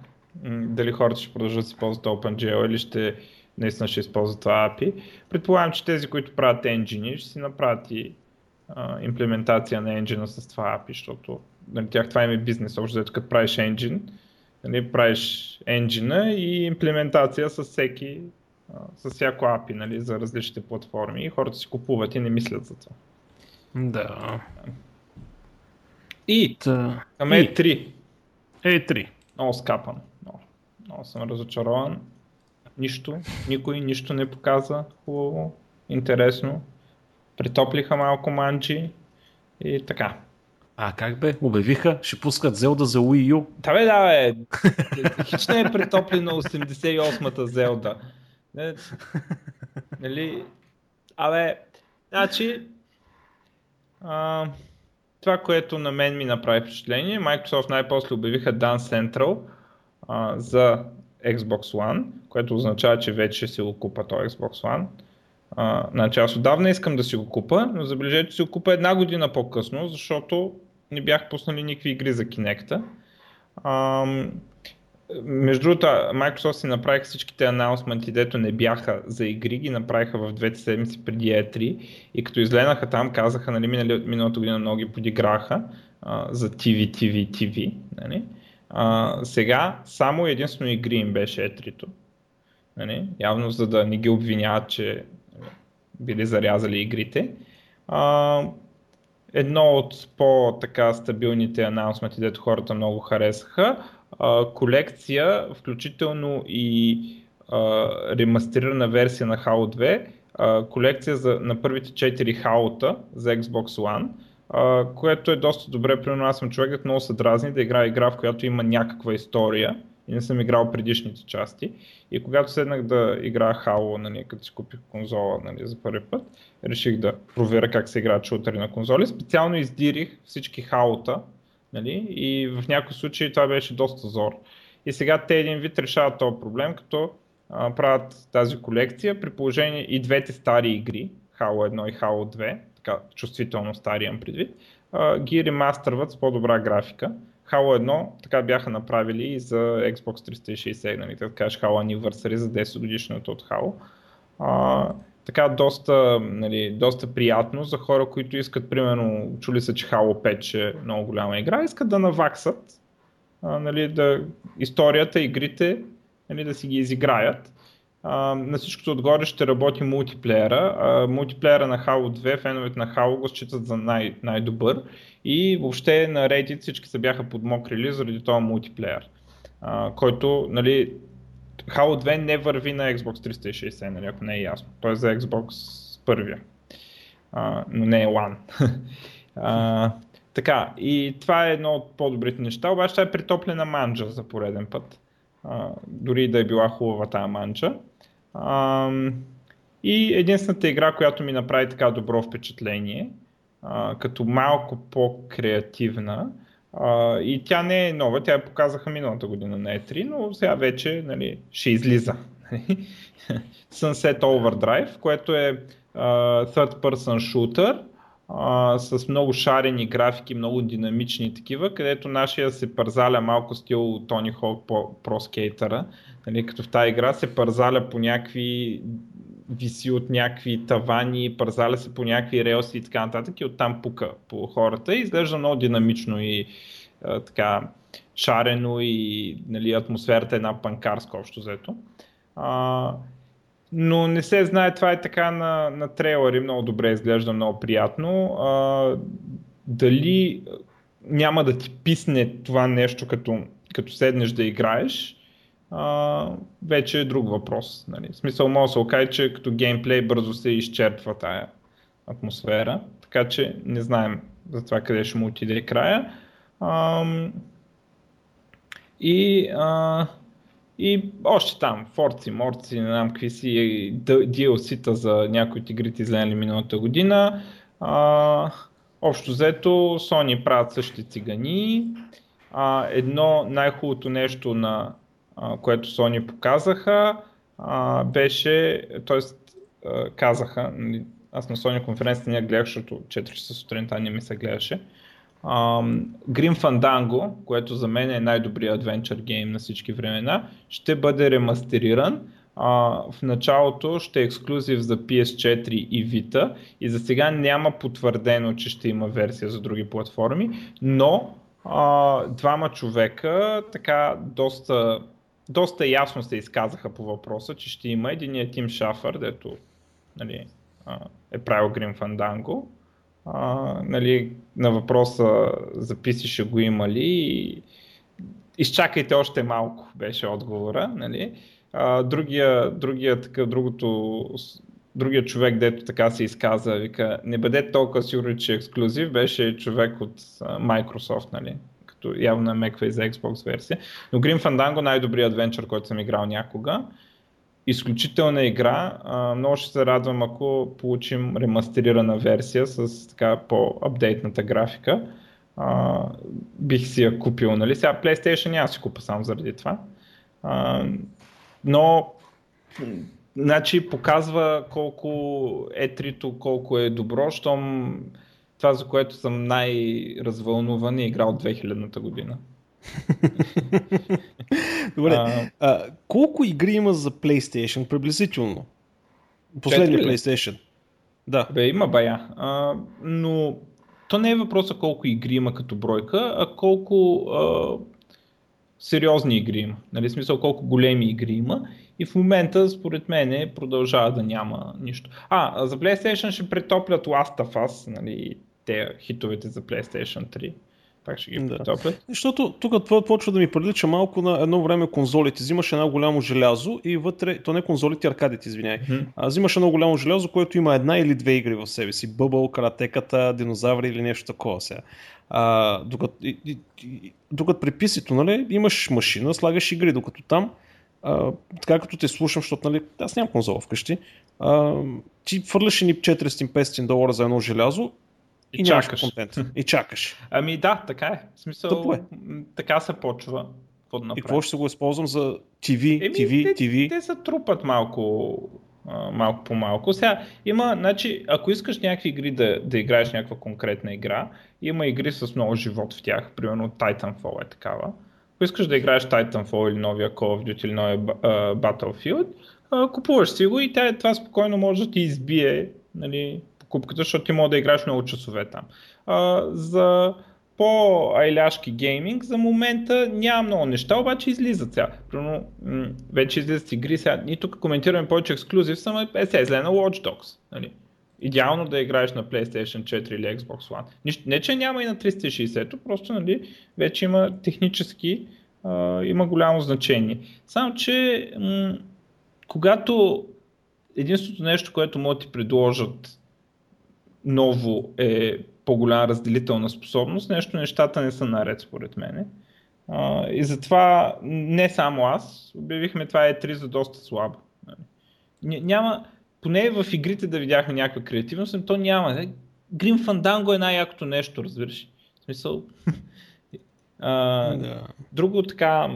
Дали хората ще продължат да си ползват OpenGL или ще наистина ще използват това Ей Пи Ай. Предполагам, че тези, които правят енджини, ще си направят и а, имплементация на енджина с това Ей Пи Ай, защото нали, тях това им е бизнес. Общо, като правиш енджин, Нали, правиш енджина и имплементация с всеки, с всяко ей пи ай, нали, за различните платформи. И хората си купуват и не мислят за това. Да. И към и три. и три. Много скапан. Много, много съм разочарован. Нищо, никой нищо не показа хубаво, интересно. Притоплиха малко манджи и така. А как бе? Обявиха? Ще пускат Зелда за Wii U? Да бе, да бе. Хич не е притоплена осемдесет и осма Зелда. Не, нали? Абе, значи... А, това, което на мен ми направи впечатление, Microsoft най-после обявиха Dance Central а, за Xbox One, което означава, че вече си го купа този Xbox One. А, значи аз отдавна искам да си го купа, но забележете, че си го купа една година по-късно, защото не бях пуснали никакви игри за Kinect-а. А, между другото, Microsoft си направиха всичките анонсменти, дето не бяха за игри, ги направиха в двете седмици преди и три и като изгледнаха там, казаха, нали, миналата година много ги подиграха а, за ти ви, ти ви, ти ви. Нали? А, сега само единствено игри им беше и три-то. Нали? Явно за да не ги обвиняват, че били зарязали игрите. А, едно от по-така стабилните анонсменти, дето хората много харесаха, Uh, колекция, включително и uh, ремастерирана версия на Halo две, uh, колекция за, на първите четири Halo-та за Xbox One, uh, което е доста добре. Примерно аз съм човекът, много се дразни да играя игра, в която има някаква история и не съм играл предишните части. И когато седнах да играя Halo, нали, като си купих конзола, нали, за първи път, реших да проверя как се играят шутери на конзоли. Специално издирих всички Halo-та, нали? И в някои случаи това беше доста зор. И сега те един вид решават този проблем, като а, правят тази колекция при положение и двете стари игри, Halo едно и Halo две, така чувствително стари имам предвид, а, ги ремастърват с по-добра графика. Halo едно така бяха направили и за Xbox триста и шейсет, нали, така кажеш Halo Anniversary за десет годишната от Halo. А, така доста, нали, доста приятно за хора, които искат, примерно, чули са, че Halo пет е много голяма игра, искат да наваксат, а, нали, да, историята, игрите, нали, да си ги изиграят. А, на всичкото отгоре ще работи мултиплеера. А, мултиплеера на Halo две, феновете на Halo го считат за най- най-добър и въобще на Reddit всички се бяха подмокрили заради този мултиплеер, а, който, нали, Halo две не върви на Xbox триста и шейсет, нали, ако не е ясно. Той е за Xbox първия, а, но не е One. А, така, и това е едно от по-добрите неща, обаче това е притоплена манджа за пореден път. А, дори да е била хубава тая манджа. А, и единствената игра, която ми направи така добро впечатление, а, като малко по-креативна, Uh, и тя не е нова, тя я показаха миналата година на и три, но сега вече, нали, ще излиза. Sunset Overdrive, което е uh, third person shooter uh, с много шарени графики, много динамични такива, където нашия се пързаля малко стил Тони Хоук по проскейтъра, нали, като в тази игра се пързаля по някакви, виси от някакви тавани, пързаля се по някакви релси и така нататък и оттам пука по хората и изглежда много динамично и а, така шарено и, нали, атмосферата е една панкарска общо взето. А, но не се знае, това е така на, на трейлери, много добре изглежда, много приятно. А, дали няма да ти писне това нещо, като, като седнеш да играеш, Uh, вече е друг въпрос. Нали. В смисъл може да се окаже, че като геймплей бързо се изчерпва тая атмосфера, така че не знаем за това къде ще му отиде края. Uh, и, uh, и още там, форци, морци, не знам какви си ди ел си-та за някои от игрите излезли миналата година. Uh, общо взето, Sony правят същи цигани. Uh, едно най-хубавото нещо на което Sony показаха, а, беше, т.е. казаха, аз на Sony конференцията не я гледах, защото четири часа сутринта не ми се гледаше, а, Grim Fandango, което за мен е най-добрият adventure гейм на всички времена, ще бъде ремастериран. А, в началото ще е ексклюзив за пи ес четири и Vita и за сега няма потвърдено, че ще има версия за други платформи, но а, двама човека така доста, доста ясно се изказаха по въпроса, че ще има единия Тим Шафър, дето нали, а, е правил Grim Fandango. А, нали, на въпроса записи ще го има ли и изчакайте още малко, беше отговора. Нали. А, другия, другия, така, другото, другия човек, дето така се изказа, вика, не бъде толкова сигурен, че ексклюзив, беше човек от а, Microsoft, нали, като явно намеква и за Xbox версия. Но Grim Fandango, най-добрият адвенчър, който съм играл някога. Изключителна игра, а, много ще се радвам, ако получим ремастерирана версия с така по-апдейтната графика. А, бих си я купил, нали? Сега PlayStation няма си купа само заради това. А, но значи, показва колко и три-то, колко е добро, щом това, за което съм най-развълнуван, е игра от две хилядната година. Добре, а... А, колко игри има за PlayStation приблизително? Последния PlayStation. Да. Бе, има бая, а, но то не е въпроса колко игри има като бройка, а колко а, сериозни игри има. Нали, в смисъл колко големи игри има и в момента според мен продължава да няма нищо. А, за PlayStation ще претоплят Last of Us, нали, те хитовете за PlayStation три. Пак ще ги притоплят. Да. Защото тук това почва да ми прилича малко на едно време конзолите. Взимаш едно голямо желязо и вътре, то не конзолите, аркадите, извиняй. Mm-hmm. А, взимаш едно голямо желязо, което има една или две игри в себе си. Бъбъл, каратеката, динозаври или нещо такова сега. А, докато, и, и, и, докато при писито, нали, имаш машина, слагаш игри, докато там, а, така като те слушам, защото нали, аз нямам конзола вкъщи, а, ти фърляш ни четиристотин-петстотин долара за едно желязо, И, и чакаш. Контент. И чакаш. Ами да, така е. В смисъл, е. Така се почва. И какво ще го използвам за ти ви, Еми, ти ви, те, ти ви? Те се трупат малко, малко по малко. Сега има, значи, ако искаш някакви игри да, да играеш някаква конкретна игра, има игри с много живот в тях. Примерно Titanfall е такава. Ако искаш да играеш Titanfall или новия Call of Duty или новия uh, Battlefield, uh, купуваш си го и тя, това спокойно може да ти избие, нали... купката, защото ти мога да играеш много часове там. А, за по-айляшки гейминг за момента няма много неща, обаче излизат сега. Примерно, м- вече излизат игри сега. Ние тук коментираме повече ексклюзив, само е сега излезе на Watch Dogs. Нали? Идеално да играеш на PlayStation четири или Xbox One. Нищо, не, че няма и на триста и шейсет, просто нали, вече има технически, а, има голямо значение. Само, че м- когато единственото нещо, което могат да ти предложат ново е по-голяма разделителна способност, нещо нещата не са наред според мене. А, и затова не само аз, обявихме това и три за доста слабо. Няма, поне в игрите да видяхме някаква креативност, но то няма. Grim Fandango е най-якото нещо, разбираш. В смисъл. А, да. Друго така,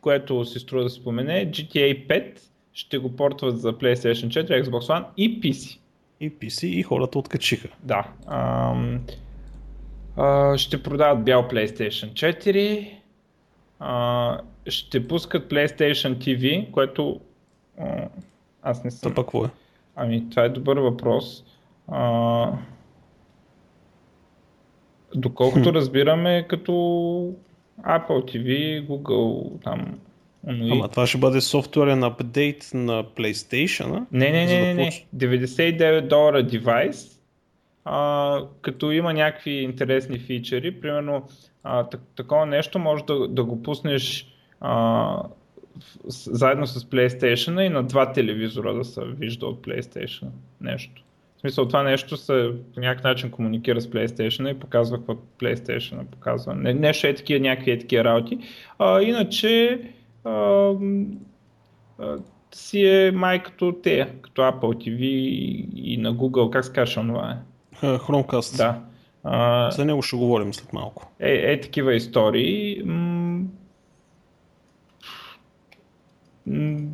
което си струва да спомене, джи ти ей пет ще го портват за PlayStation четири, Xbox One и пи си. И пи си и хората откачиха. Да. А, а, ще продават бял PlayStation четири. А, ще пускат PlayStation ти ви, което а, аз не съм... Това какво е? Ами, това е добър въпрос. А, доколкото хм. разбираме като Apple ти ви, Google, там... И... Ама това ще бъде софтуерен апдейт на PlayStation-а? Не, не, не, не, деветдесет и девет долара девайс, а, като има някакви интересни фичери, примерно а, так, такова нещо може да, да го пуснеш а, с, заедно с PlayStation-а и на два телевизора да се вижда от PlayStation нещо. В смисъл това нещо се по някакъв начин комуникира с PlayStation и показва какво PlayStation показва. Не, нещо е такива, някакви е такива работи. А, иначе Uh, uh, си е май като те, като Apple ти ви и, и на Google, как се каже онова е? Uh, Chromecast. Да. Uh, За него ще говорим след малко. Е, е такива истории, м-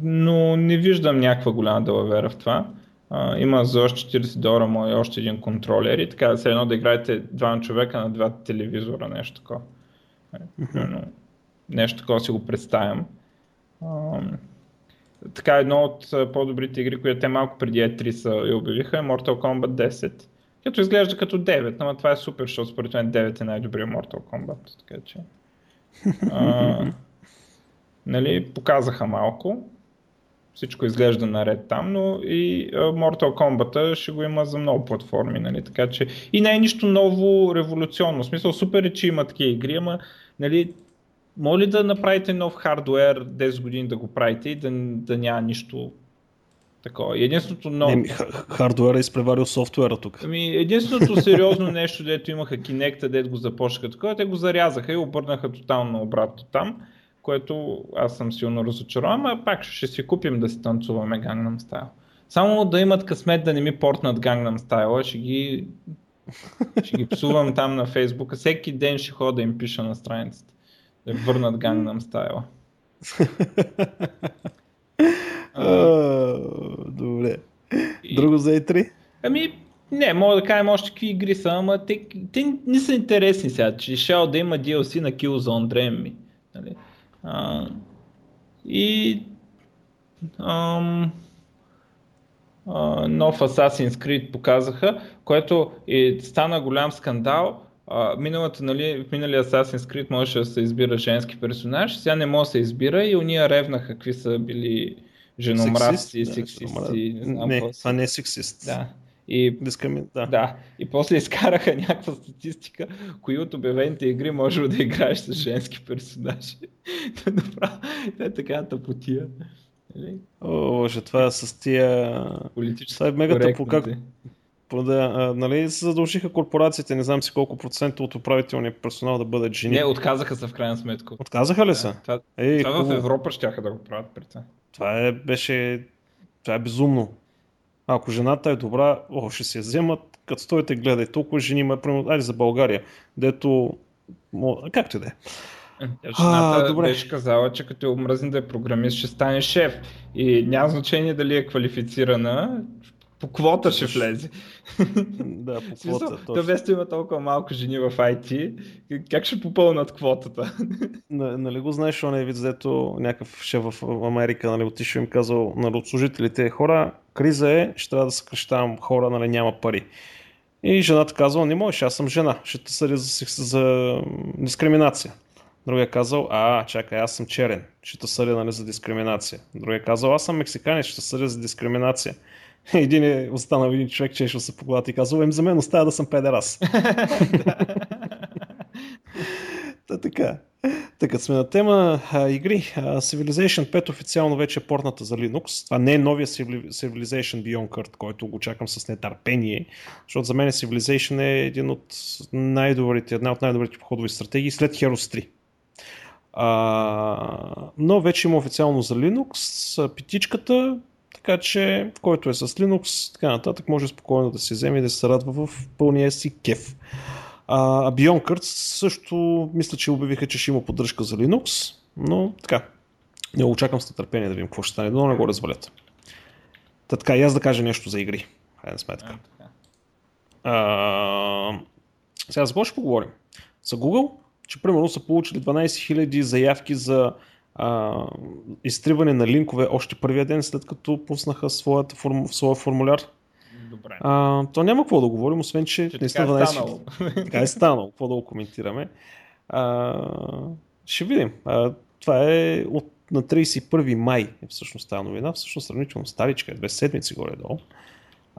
но не виждам някаква голяма далавера в това. Uh, има за още четирийсет долара мой още един контролер и така все едно да играете двама човека на два телевизора, нещо такова. Mm-hmm. Нещо такова си го представям. А, така, едно от по-добрите игри, които те малко преди и три са обявиха, е Mortal Kombat десет. Като изглежда като девет, но това е супер, защото според мен девет е най-добрият Mortal Kombat, така че... А, нали, показаха малко, всичко изглежда наред там, но и Mortal Kombat ще го има за много платформи, нали, така че... И не е нищо ново революционно, в смисъл супер е, че има такива игри, ама нали... Може ли да направите нов хардуер десет години да го правите и да, да няма нищо такова? Единственото ново... Не, хардуер е изпреварил софтуера тук. Ами, единственото сериозно нещо, дето имаха Kinect-а, дето го започнаха такова, те го зарязаха и обърнаха тотално обратно там, което аз съм силно разочарован, а пак ще си купим да си танцуваме Gangnam Style. Само да имат късмет да не ми портнат Gangnam Style, ще ги, ще ги псувам там на Фейсбука, всеки ден ще ходя да им пиша на страницата. Да върнат Gangnam Style. Добре. И... Друго за и три? Ами, не, мога да кажем още какви игри са, ама те, те не са интересни сега, че решава да има ди ел си на Killzone, Dream нали? а, И... Ам... А, нов Assassin's Creed показаха, което е, стана голям скандал. Uh, миналата, нали, миналия Assassin's Creed можеше да се избира женски персонаж, сега не може да се избира и уния ревнаха какви са били женомразци, сексисти. Да, не, знам, не това не е сексист. Да. И, да. Да. И после изкараха някаква статистика, кои от обявените игри може да играеш с женски персонажи. Това е така тъпотия. О, ще това с тия... Това е мега тъпо как... Да, нали, задължиха корпорациите, не знам си колко процента от управителния персонал да бъдат жени. Не, отказаха се в крайна сметка. Отказаха ли са? Да, това Ей, това в Европа щяха да го правят при това. Това е, беше, това е безумно. Ако жената е добра, о, ще се вземат, като стоите гледай, толкова жени има, примерно, айде за България, дето, както и да е. Жената а, беше казала, че като е омръзни да е програмист, ще стане шеф и няма значение дали е квалифицирана. По квота ще влезе. Да, по квота. Да, вместо има толкова малко жени в ай ти, как ще попълнат квотата? Н- нали го знаеш, он е вид, дето някакъв шеф в Америка, нали, отишъл им казал на нали, служителите хора, криза е, ще трябва да съкращавам хора, нали няма пари. И жената казала, не можеш, аз съм жена, ще те съдя за, за дискриминация. Другия казал, а, чакай, аз съм черен, ще те съдя нали, за дискриминация. Другия казал, аз съм мексиканец, ще те съдя за дискриминация. Един е останал един човек, че ще се поглада и казва, им за мен остава да съм педерас. Та така. Така сме на тема а, игри. А, Civilization пет официално вече е портната за Linux. Това не е новия Civilization Beyond Curd, който го чакам с нетърпение, защото за мен Civilization е един от най-добрите, една от най-добрите походови стратегии след Heroes три. А, но вече има официално за Linux. Питичката така че, който е с Linux, така нататък, може спокойно да се вземе и да се радва в пълния си кеф. А Beyond Curd също мисля, че обявиха, че ще има поддръжка за Linux, но така, не очаквам с нетърпение да видим какво ще стане, но не го развалят. Та така, и аз да кажа нещо за игри, хайде сметка. А, сега за какво ще поговорим? За Google, че примерно са получили дванадесет хиляди заявки за Uh, изтриване на линкове още първия ден, след като пуснаха своята форму, своя формуляр. Добре. Uh, то няма какво да говорим, освен, че, че не сме дванадесет хиляди. Така е станало, какво да го коментираме. Uh, ще видим. Uh, това е от, на тридесет и първи май е всъщност тази новина, всъщност сравнително старичка, две седмици горе-долу.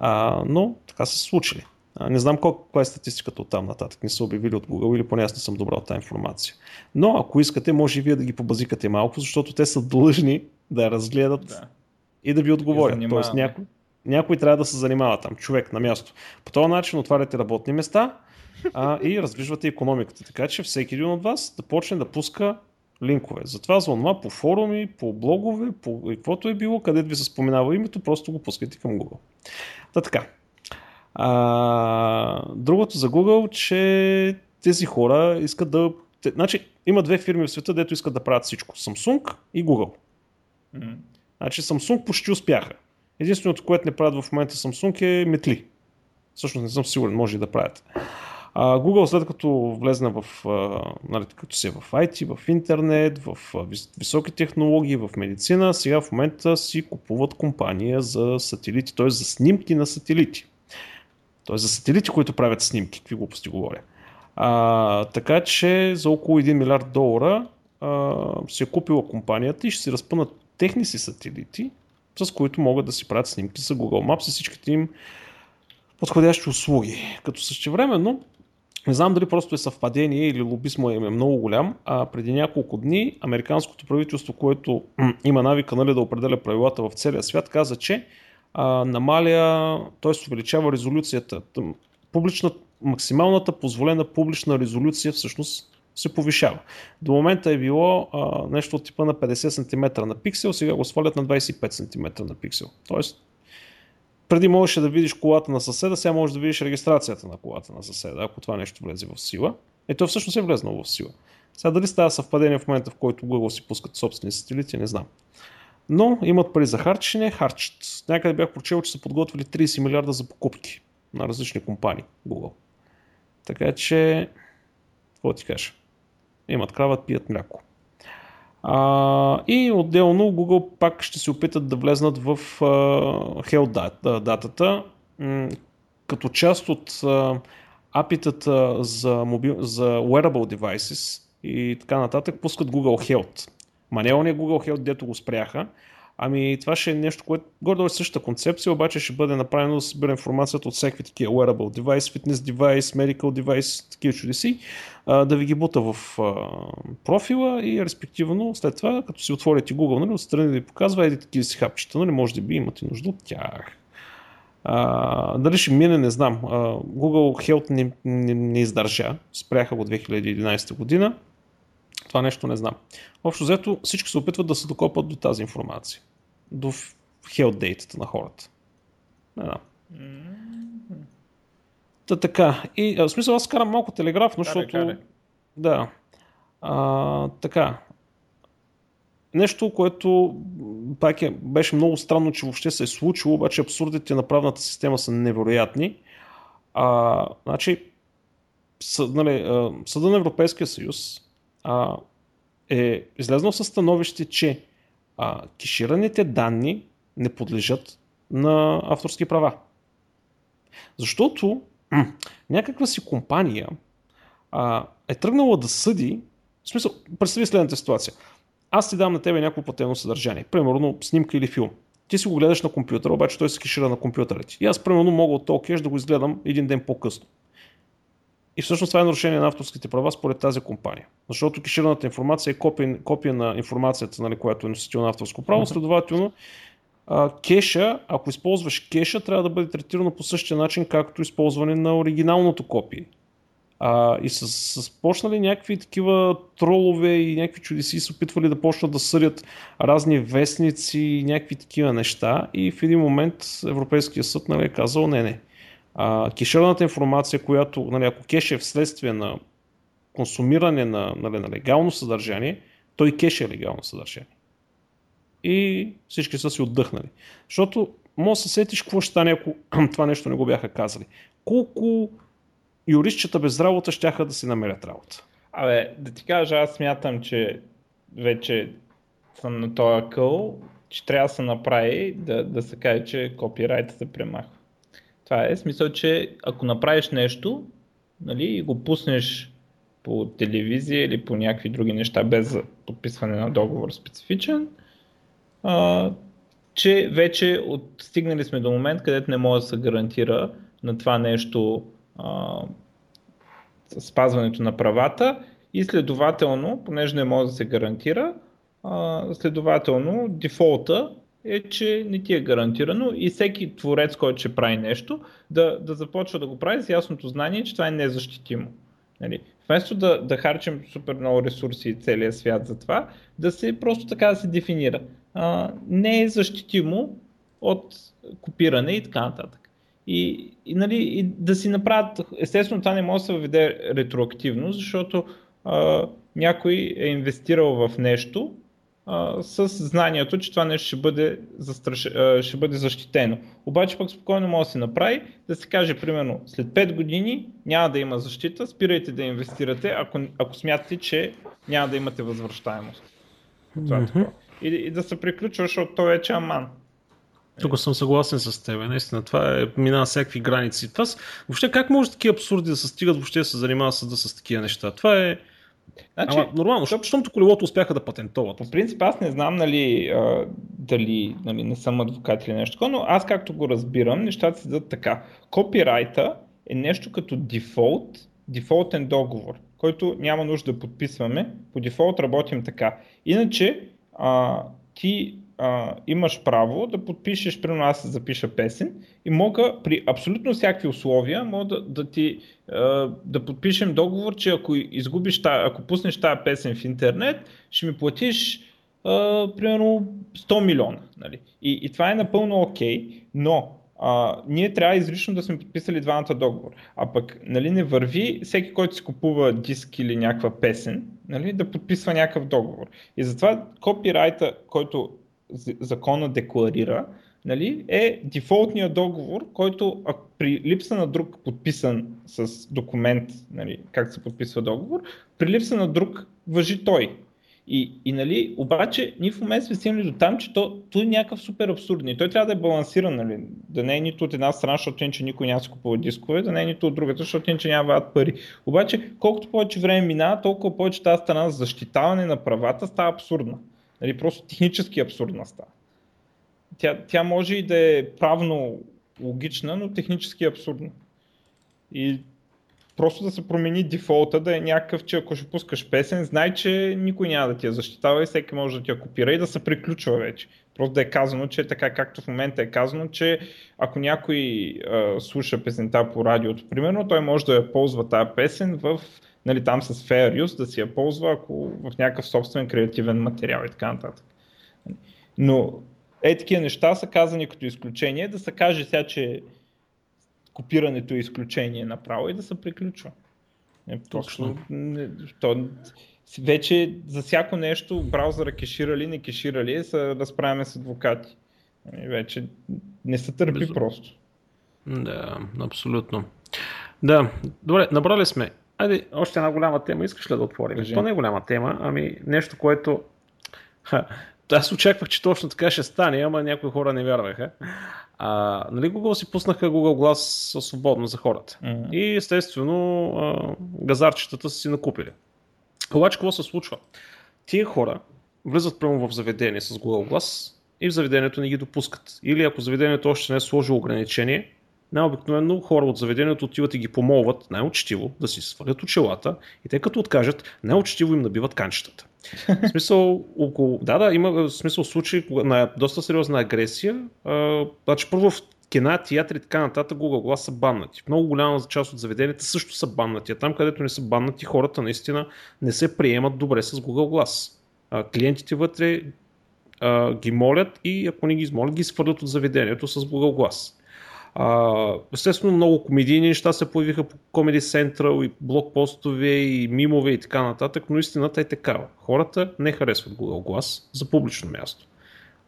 Uh, но така са случили. Не знам каква е статистиката от там нататък, не са обявили от Google или поне аз не съм добра от тази информация. Но ако искате, може и вие да ги побазикате малко, защото те са длъжни да разгледат да. И да ви отговорят. Тоест някой, някой трябва да се занимава там, човек на място. По този начин отваряте работни места а, и раздвижвате икономиката, така че всеки един от вас да почне да пуска линкове. Затова за онова по форуми, по блогове, по каквото е било, където ви се споменава името, просто го пускайте към Google. Та така. А, другото за Google, че тези хора искат да... Те, значи, има две фирми в света, дето искат да правят всичко. Samsung и Google. Mm-hmm. Значи Samsung почти успяха. Единственото, което не правят в момента Samsung е метли. Всъщност не съм сигурен, може и да правят. А, Google след като влезна в... Нали, като си в ай ти, в интернет, в високи технологии, в медицина, сега в момента си купуват компания за сателити, т.е. за снимки на сателити. Тоест за сателити, които правят снимки, какви глупости говоря. А, така че за около един милиард долара а, си е купила компанията и ще си разпънат техни си сателити, с които могат да си правят снимки за Google Maps и всичките им подходящи услуги. Като същевременно, не знам дали просто е съвпадение или лобизма им е много голям, а преди няколко дни американското правителство, което м- има навика нали, да определя правилата в целия свят, каза, че а, намаля, т.е. увеличава резолюцията. Публична, максималната позволена публична резолюция всъщност се повишава. До момента е било а, нещо от типа на петдесет сантиметра на пиксел, сега го свалят на двадесет и пет сантиметра на пиксел. Тоест, преди можеше да видиш колата на съседа, сега можеш да видиш регистрацията на колата на съседа, ако това нещо влезе в сила. И то всъщност е влезнало в сила. Сега дали става съвпадение в момента, в който Google си пускат собствени сателити, не знам. Но имат пари за харчене, харчат. Някъде бях прочел, че са подготвили тридесет милиарда за покупки на различни компании Google. Така че, какво ти кажа? Имат крава, пият мляко. А, и отделно Google пак ще се опитат да влезнат в а, Health датата, м- като част от а, апитата за, мобил, за wearable devices и така нататък пускат Google Health. Ма не ония Google Health, дето го спряха. Ами това ще е нещо, което горе-долу е същата концепция, обаче ще бъде направено да събира информацията от всеки такива wearable device, fitness device, medical device, такива чудеси, да ви ги бута в профила и респективно след това, като си отворите Google, нали, отстрани да ви показва, еди такива си хапчета, нали, може да би имате нужда от тях. А, дали ще мине, не знам. А, Google Health не, не, не издържа, спряха го две хиляди и единадесета година. Това нещо не знам. Общо взето всички се опитват да се докопат до тази информация. До health data-та на хората. Не знам. Mm-hmm. Та така. И, в смисъл аз карам малко телеграфно, да, защото... Да. да. А, така. Нещо, което пак е, беше много странно, че въобще се е случило, обаче абсурдите на правната система са невероятни. А, значи, съд, нали, Съда на Европейския съюз е излезнал със становище, че а, кешираните данни не подлежат на авторски права. Защото м- някаква си компания а, е тръгнала да съди, в смисъл, представи следната ситуация. Аз ти дам на тебе някакво платено съдържание, примерно снимка или филм. Ти си го гледаш на компютъра, обаче той се кешира на компютъра ти. И аз примерно мога от този кеш да го изгледам един ден по-късно. И всъщност това е нарушение на авторските права според тази компания. Защото кешираната информация е копия, копия на информацията, нали, която е носител на авторско право. Следователно, а, кеша, ако използваш кеша, трябва да бъде третирано по същия начин, както използване на оригиналното копие. А, и са, са почнали някакви такива тролове и някакви чудеси се опитвали да почнат да съдят разни вестници и някакви такива неща. И в един момент Европейския съд нали, е казал не, не. А, кешираната информация, която, нали, ако кеш е вследствие на консумиране на, нали, на легално съдържание, той кеш е легално съдържание. И всички са си отдъхнали. Защото може да се сетиш какво ще стане, ако това нещо не го бяха казали. Колко юристчета без работа щяха да си намерят работа? Абе, да ти кажа, аз смятам, че вече съм на този къл, че трябва да се направи да, да се каже, че копирайта се премахва. Това е смисъл, че ако направиш нещо, нали, и го пуснеш по телевизия или по някакви други неща без подписване на договор специфичен, а, че вече стигнали сме до момент, където не може да се гарантира на това нещо а, спазването на правата и следователно, понеже не може да се гарантира, а, следователно дефолта е, че не ти е гарантирано и всеки творец, който ще прави нещо, да, да започва да го прави с ясното знание, че това е незащитимо. Нали? Вместо да, да харчим супер много ресурси и целия свят за това, да се просто така да се дефинира. А, не е защитимо от копиране и така нататък. И, и, нали, и да си направят, естествено това не може да се въведе ретроактивно, защото а, някой е инвестирал в нещо, с знанието, че това нещо ще бъде, застраш... ще бъде защитено. Обаче пък спокойно може да се направи, да се каже, примерно, след пет години няма да има защита, спирайте да инвестирате, ако, ако смятате, че няма да имате възвръщаемост. Mm-hmm. И, и да се приключва, защото то вече аман. Тук съм съгласен с тебе. Наистина, това е, минава всякакви граници. Това с... Въобще как може такива абсурди да се стигат, въобще се занимава с, да, с такива неща? Това е... Значи, ама, нормално, защото щомто колелото успяха да патентоват. По принцип аз не знам, нали, а, дали, нали, не съм адвокат или нещо такова, но аз както го разбирам, нещата се дадат така. Копирайта е нещо като дефолт, дефолтен договор, който няма нужда да подписваме. По дефолт работим така. Иначе а, ти а, имаш право да подпишеш, примерно аз запиша песен и мога при абсолютно всякакви условия мога да, да ти а, да подпишем договор, че ако изгубиш, ако пуснеш тази песен в интернет, ще ми платиш а, примерно сто милиона. Нали? И, и това е напълно окей, но Uh, ние трябва изрично да сме подписали двамата договор. А пък, нали, не върви всеки, който си купува диск или някаква песен, нали, да подписва някакъв договор. И затова копирайта, който закона декларира, нали, е дефолтният договор, който при липса на друг подписан с документ, нали, как се подписва договор, при липса на друг важи той. И, и нали, обаче ние в момента сме стигнали до там, че то, той е някакъв супер абсурден и той трябва да е балансиран, нали, да не е нито от една страна, защото иначе никой няма си купува дискове, да не е нито от другата, защото иначе няма вадят пари. Обаче колкото повече време минава, толкова повече тази страна за защитаване на правата става абсурдна, нали, просто технически абсурдна става. Тя, тя може и да е правно логична, но технически абсурдна. И просто да се промени дефолта, да е някакъв, че ако ще пускаш песен, знай, че никой няма да ти я защитава и всеки може да ти я копира и да се приключва вече. Просто да е казано, че така както в момента е казано, че ако някой а, слуша песента по радиото, примерно, той може да я ползва тази песен в, нали, там с Fair Use, да си я ползва ако в някакъв собствен креативен материал и така нататък. Но е такива неща са казани като изключение, да се каже сега, че копирането е изключение направо и да се приключва. Не, точно. Не, то, вече за всяко нещо браузъра кеширали, не кеширали, са да справяме с адвокати. Вече не се търпи. Без... просто. Да, абсолютно. Да, добре, набрали сме. Айде, още една голяма тема, искаш ли да отворим? Кажи. То не е голяма тема, ами нещо, което... Ха, аз очаквах, че точно така ще стане, ама някои хора не вярваха. А, нали, Google си пуснаха Google Glass свободно за хората. Mm-hmm. И естествено а, газарчетата са си накупили. Обаче какво се случва? Тие хора влизат прямо в заведение с Google Glass и в заведението не ги допускат. Или ако заведението още не е сложило ограничение, най-обикновено хора от заведението отиват и ги помолват най-учтиво да си свалят очилата и те като откажат, най-учтиво им набиват канчетата. В смисъл, около... да, да, има смисъл случай на доста сериозна агресия. А, значи първо в кина, театри и така нататък Google Glass са баннати. Много голяма част от заведенията също са баннати, а там където не са баннати, хората наистина не се приемат добре с Google Glass. А, клиентите вътре а, ги молят и ако не ги измолят, ги свърлят от заведението с Google Glass. Uh, естествено много комедийни неща се появиха по Comedy Central и блокпостове и мимове и така нататък, но истината е такава. Хората не харесват Google Glass за публично място.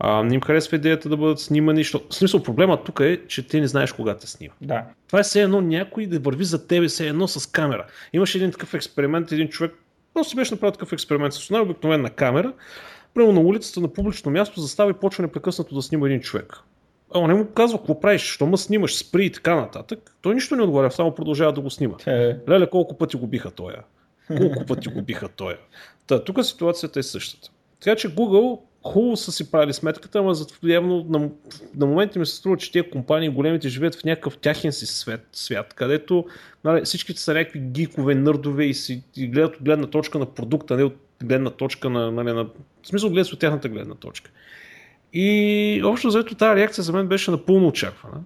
Uh, не им харесва идеята да бъдат снимани, защото в смисъл проблема тук е, че ти не знаеш кога те снима. Да. Това е все едно някой да върви за тебе все едно с камера. Имаше един такъв експеримент, един човек просто беше направил такъв експеримент с най-обикновена камера, прямо на улицата на публично място застава и почва непрекъснато да снима един човек. А не му казва какво правиш, що ма снимаш, спри и така нататък, той нищо не отговаря, само продължава да го снима. Леле, колко пъти го биха тоя. Колко пъти го биха тоя. Та, тук ситуацията е същата. Така че Google хубаво са си правили сметката, ама явно на, на моменти ми се струва, че тия компании големите живеят в някакъв тяхен си свят, свят където нали, всичките са някакви гикове, нърдове и, си, и гледат от гледна точка на продукта, не от гледна точка на... Нали, на... В смисъл гледат от тяхната гледна точка. И общо взето тази реакция за мен беше напълно очаквана.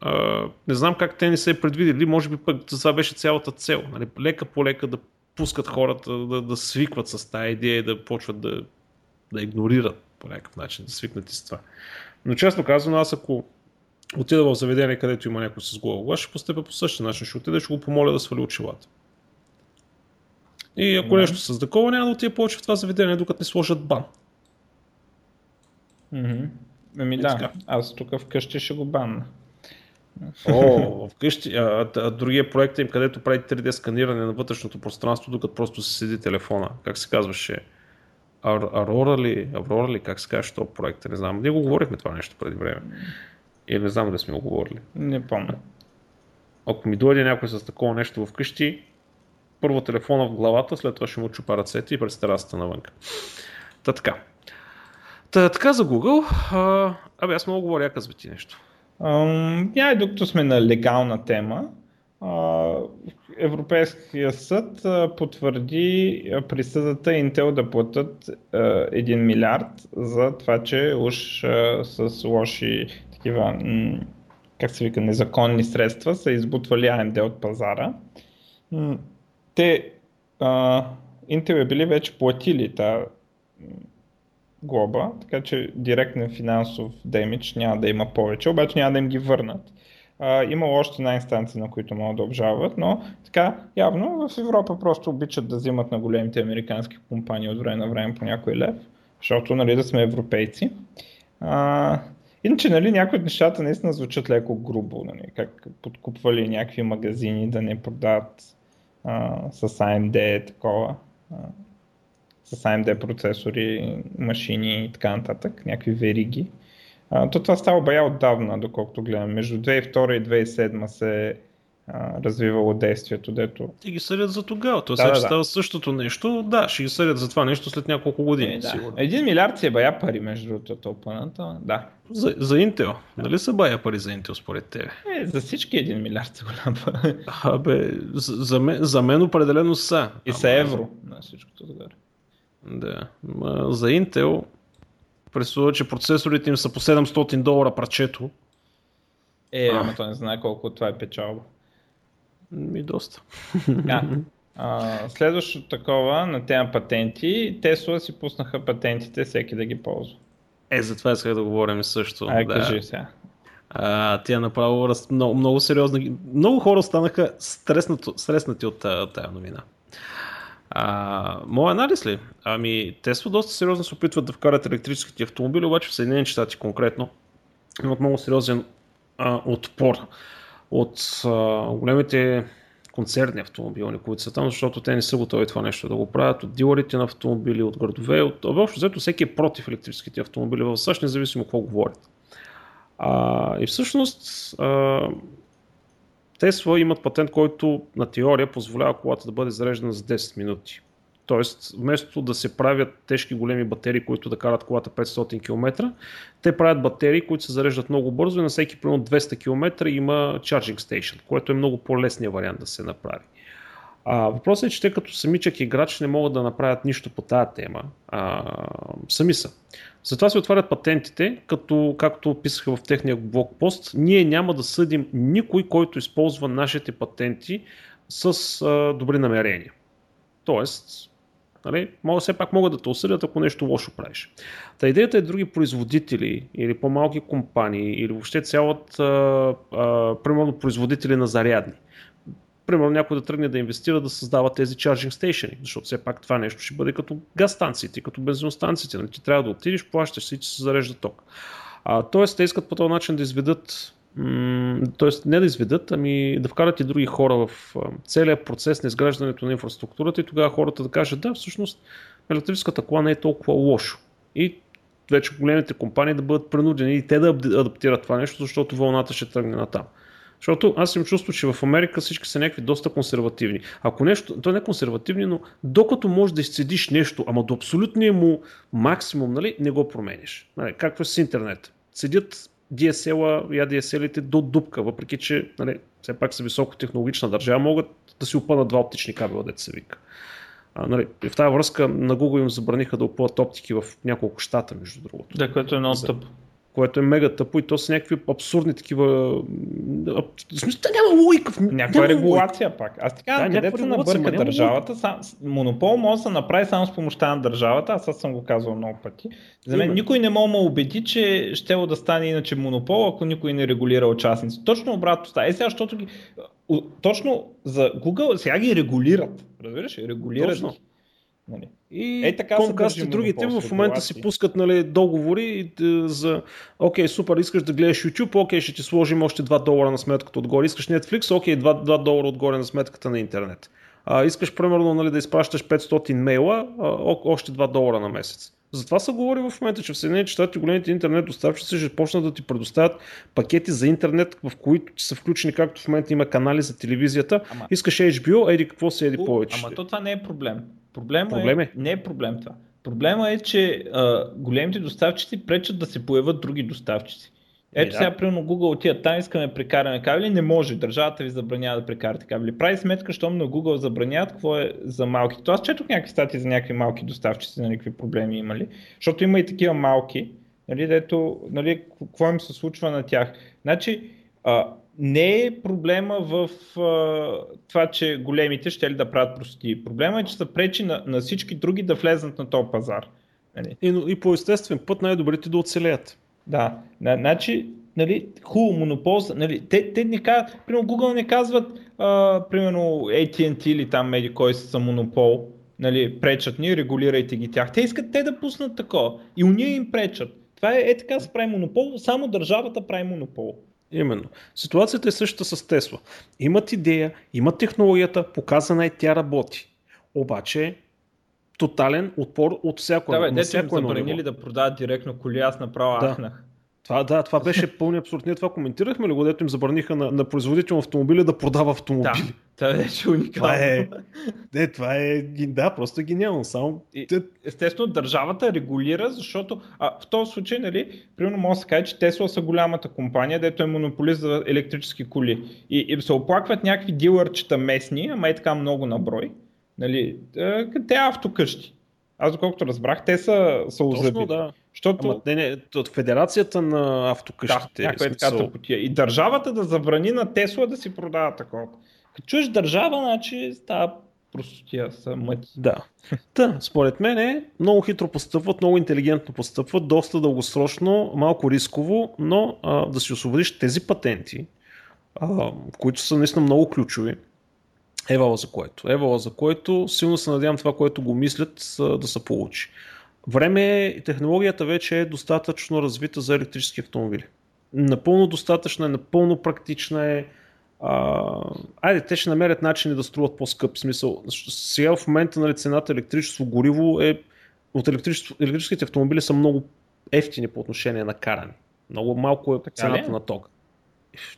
А, не знам как те не се предвидели, може би пък това беше цялата цел. Нали? Лека по лека да пускат хората да, да свикват с тази идея и да почват да, да игнорират по някакъв начин, да свикнат и с това. Но честно казвам, аз ако отида в заведение, където има някой с Google Glass, ще постъпя по същия начин. Ще отида, ще го помоля да свали очилата. И ако нещо с такова, няма да отида повече в това заведение, докато не сложат бан. Mm-hmm. Ами да, така. Аз тук вкъщи ще го банна. О, вкъщи, а, а другия проект им, където прави три Д сканиране на вътрешното пространство, докато просто се седи телефона, как се казваше, а, Аврора ли, Аврора ли, как се казва, този проект, не знам. Ние го говорихме това нещо преди време. Или не знам да сме го говорили. Не помня. Ако ми дойде някой с такова нещо вкъщи, първо телефона в главата, след това ще му чупа ръцете и през терасата навънка. Та така. Та така за Google. А, абе, аз много говоря, казва ти нещо. Ам, я и докато сме на легална тема, а, Европейския съд а, потвърди присъдата Intel да платят а, един милиард за това, че уж а, с лоши такива, м- как се вика, незаконни средства са избутвали А Ем Ди от пазара. М- те, а, Intel е били вече платили тази глоба, така че директен финансов демидж няма да има повече, обаче няма да им ги върнат. А, имало още една инстанция, на които могат да обжалват, но така явно в Европа просто обичат да взимат на големите американски компании от време на време по някой лев, защото нали да сме европейци. А, иначе нали, някои от нещата наистина звучат леко грубо, нали, как подкупвали някакви магазини да не продават а, с А Ем Ди такова. С А Ем Ди процесори, машини и така нататък, някакви вериги. А, то това става бая отдавна, доколкото гледам. Между две хиляди и втора и две хиляди и седма се а, развивало действието, дето... Те ги съдят за тогава, т.е. да, да, става да. Същото нещо, да, ще ги съдят за това нещо след няколко години. Е, да. Сигурно. Един милиард си е бая пари, между другото, топаната, да. За, за Intel, да. Нали са бая пари за Intel според тебе? Е, за всички един милиард са голяма пари. Абе, за, за, мен, за мен определено са. И са евро на всичкото отгоре. Да. За Intel представя, че процесорите им са по седемстотин долара прачето. Е, ама той не знае колко това е печалба. Ми доста. Да. А, следващото такова на тема патенти, Tesla си пуснаха патентите, всеки да ги ползва. Е, за това исках да говорим също. Ай, да. Кажи сега. А, тя направо много, много сериозна. Много хора станаха стреснато, стреснати от тая новина. А, моя анализ ли? Ами, Тесла доста сериозно се опитват да вкарат електрическите автомобили, обаче в Съединените щати конкретно имат много сериозен а, отпор от а, големите концерни автомобилни, които са там, защото те не са готови това нещо да го правят, от дилърите на автомобили, от градове, от общо взето всеки е против електрическите автомобили в САЩ, независимо какво говорят. А, и всъщност... А, Тесла имат патент, който на теория позволява колата да бъде зареждана за десет минути. Тоест, вместо да се правят тежки големи батерии, които да карат колата петстотин километра, те правят батерии, които се зареждат много бързо и на всеки примерно двеста километра има charging station, което е много по-лесният вариант да се направи. А, въпросът е, че те като самичък играч не могат да направят нищо по тази тема. А, сами са. Затова се отварят патентите, като, както писаха в техния блогпост, ние няма да съдим никой, който използва нашите патенти с а, добри намерения. Тоест, нали, мога, все пак могат да те осъдят, ако нещо лошо правиш. Та идеята е други производители или по-малки компании или въобще цялата, а, примерно производители на зарядни. Примерно някой да тръгне да инвестира, да създава тези charging station, защото все пак това нещо ще бъде като газ станциите, като бензиностанциите. Ти трябва да отидеш, плащаш си, че се зарежда ток. А, тоест те искат по този начин да изведат, м- тоест не да изведат, ами да вкарат и други хора в целия процес на изграждането на инфраструктурата и тогава хората да кажат, да, всъщност електрическата кола не е толкова лошо. И вече големите компании да бъдат принудени и те да адаптират това нещо, защото вълната ще тръгне натам. Защото аз им чувствам, че в Америка всички са някакви доста консервативни. Ако нещо, то не е консервативни, но докато можеш да изцедиш нещо, ама до абсолютния му максимум, нали, не го промениш. Нали, както е с интернет. Седят Ди Ес Ел-а и А Ди Ес Ел-ите до дупка, въпреки че нали, все пак са високотехнологична държава, могат да си опънат два оптични кабела, дето се вика. А, нали, в тази връзка на Google им забраниха да опъват оптики в няколко щата, между другото. Да, което е много тъпо. Което е мега тъпо и то са някакви абсурдни такива... В смисъл, да няма логика. Някаква регулация логика. Пак. Аз така, да, където се набърка държавата, сам, монопол може да се направи само с помощта на държавата, аз аз съм го казвал много пъти. За мен Именно. Никой не мога да убеди, че ще да стане иначе монопол, ако никой не регулира участници. Точно обратно става. Е сега, защото ги... Точно за Google сега ги регулират. Разбираш? Регулират Точно. Ги. Нали. И е, Comcast и другите в момента си пускат нали, договори за окей, супер, искаш да гледаш YouTube, окей, ще ти сложим още два долара на сметката отгоре, искаш Netflix, окей, два долара отгоре на сметката на интернет. а, искаш примерно, нали, да изпращаш петстотин мейла, а, о, още два долара на месец. Затова се говори в момента, че в Съединените щати големите интернет доставчици ще почнат да ти предоставят пакети за интернет, в които са включени, както в момента има канали за телевизията. Ама... искаш Ейч Би О, еди какво се еди повече. Ама то това не е проблем. Проблема проблем е... е? Не е проблем това. Проблема е, че а, големите доставчици пречат да се появят други доставчици. Ето да. Сега, примерно, Google отият там, искаме да прекараме кабели, не може, държавата ви забранява да прекарате кабели. Прави сметка, щом на Google забраняват, какво е за малки. То аз четох някакви статии за някакви малки доставчици, на някакви проблеми имали, защото има и такива малки, нали, дето, нали, какво им се случва на тях. Значи, а, не е проблема в а, това, че големите ще ли да правят прости. Проблема е, че се пречи на, на всички други да влезнат на този пазар. Нали. И, и по естествен път най-добрите да оцелеят. Да, значи, нали, хубаво, монопол, нали, те, те не казват, примерно Google не казват, а, примерно Ей Ти енд Ти или там меди, кой са монопол, нали, пречат ни, регулирайте ги тях. Те искат те да пуснат такова и уния им пречат. Това е, е така се прави монопол, само държавата прави монопол. Именно. Ситуацията е същата с Tesla. Имат идея, имат технологията, показана е, тя работи. Обаче... тотален отпор от всяко едно. Да, бе, дето им забранили да продават директно коли, аз направо да. ахнах. Това, да, това беше пълния абсурд. Ние това коментирахме ли го, дето им забраниха на, на производител на автомобили да продава автомобили. Да, това беше уникално. Това е, де, това е да, просто е гениално. Само... И, естествено, държавата регулира, защото а, в този случай, нали, примерно може да се каже, че Тесла са голямата компания, дето е монополист за електрически коли. И, и се оплакват някакви дилърчета местни, ама и така много на брой. Нали, те автокъщи. Аз доколкото разбрах, те са озъби. Да. Защото... Ама, не, не, от федерацията на автокъщите. Да, е смисъл... И държавата да забрани на Тесла да си продава такова. Като чуеш държава, значи става простотия са мъти. Да. Та, според мен е, много хитро постъпват, много интелигентно постъпват, доста дългосрочно, малко рисково, но а, да си освободиш тези патенти, а, които са наистина много ключови. Евала за което. Евала за което силно се надявам това, което го мислят, да се получи. Време е, технологията вече е достатъчно развита за електрически автомобили. Напълно достатъчна е, напълно практична е. А... Айде, те ще намерят начини да струват по-скъп смисъл. Сега в момента на цената електричество, гориво е... От електричество... електрическите автомобили са много ефтини по отношение на каране. Много малко е цената на тока.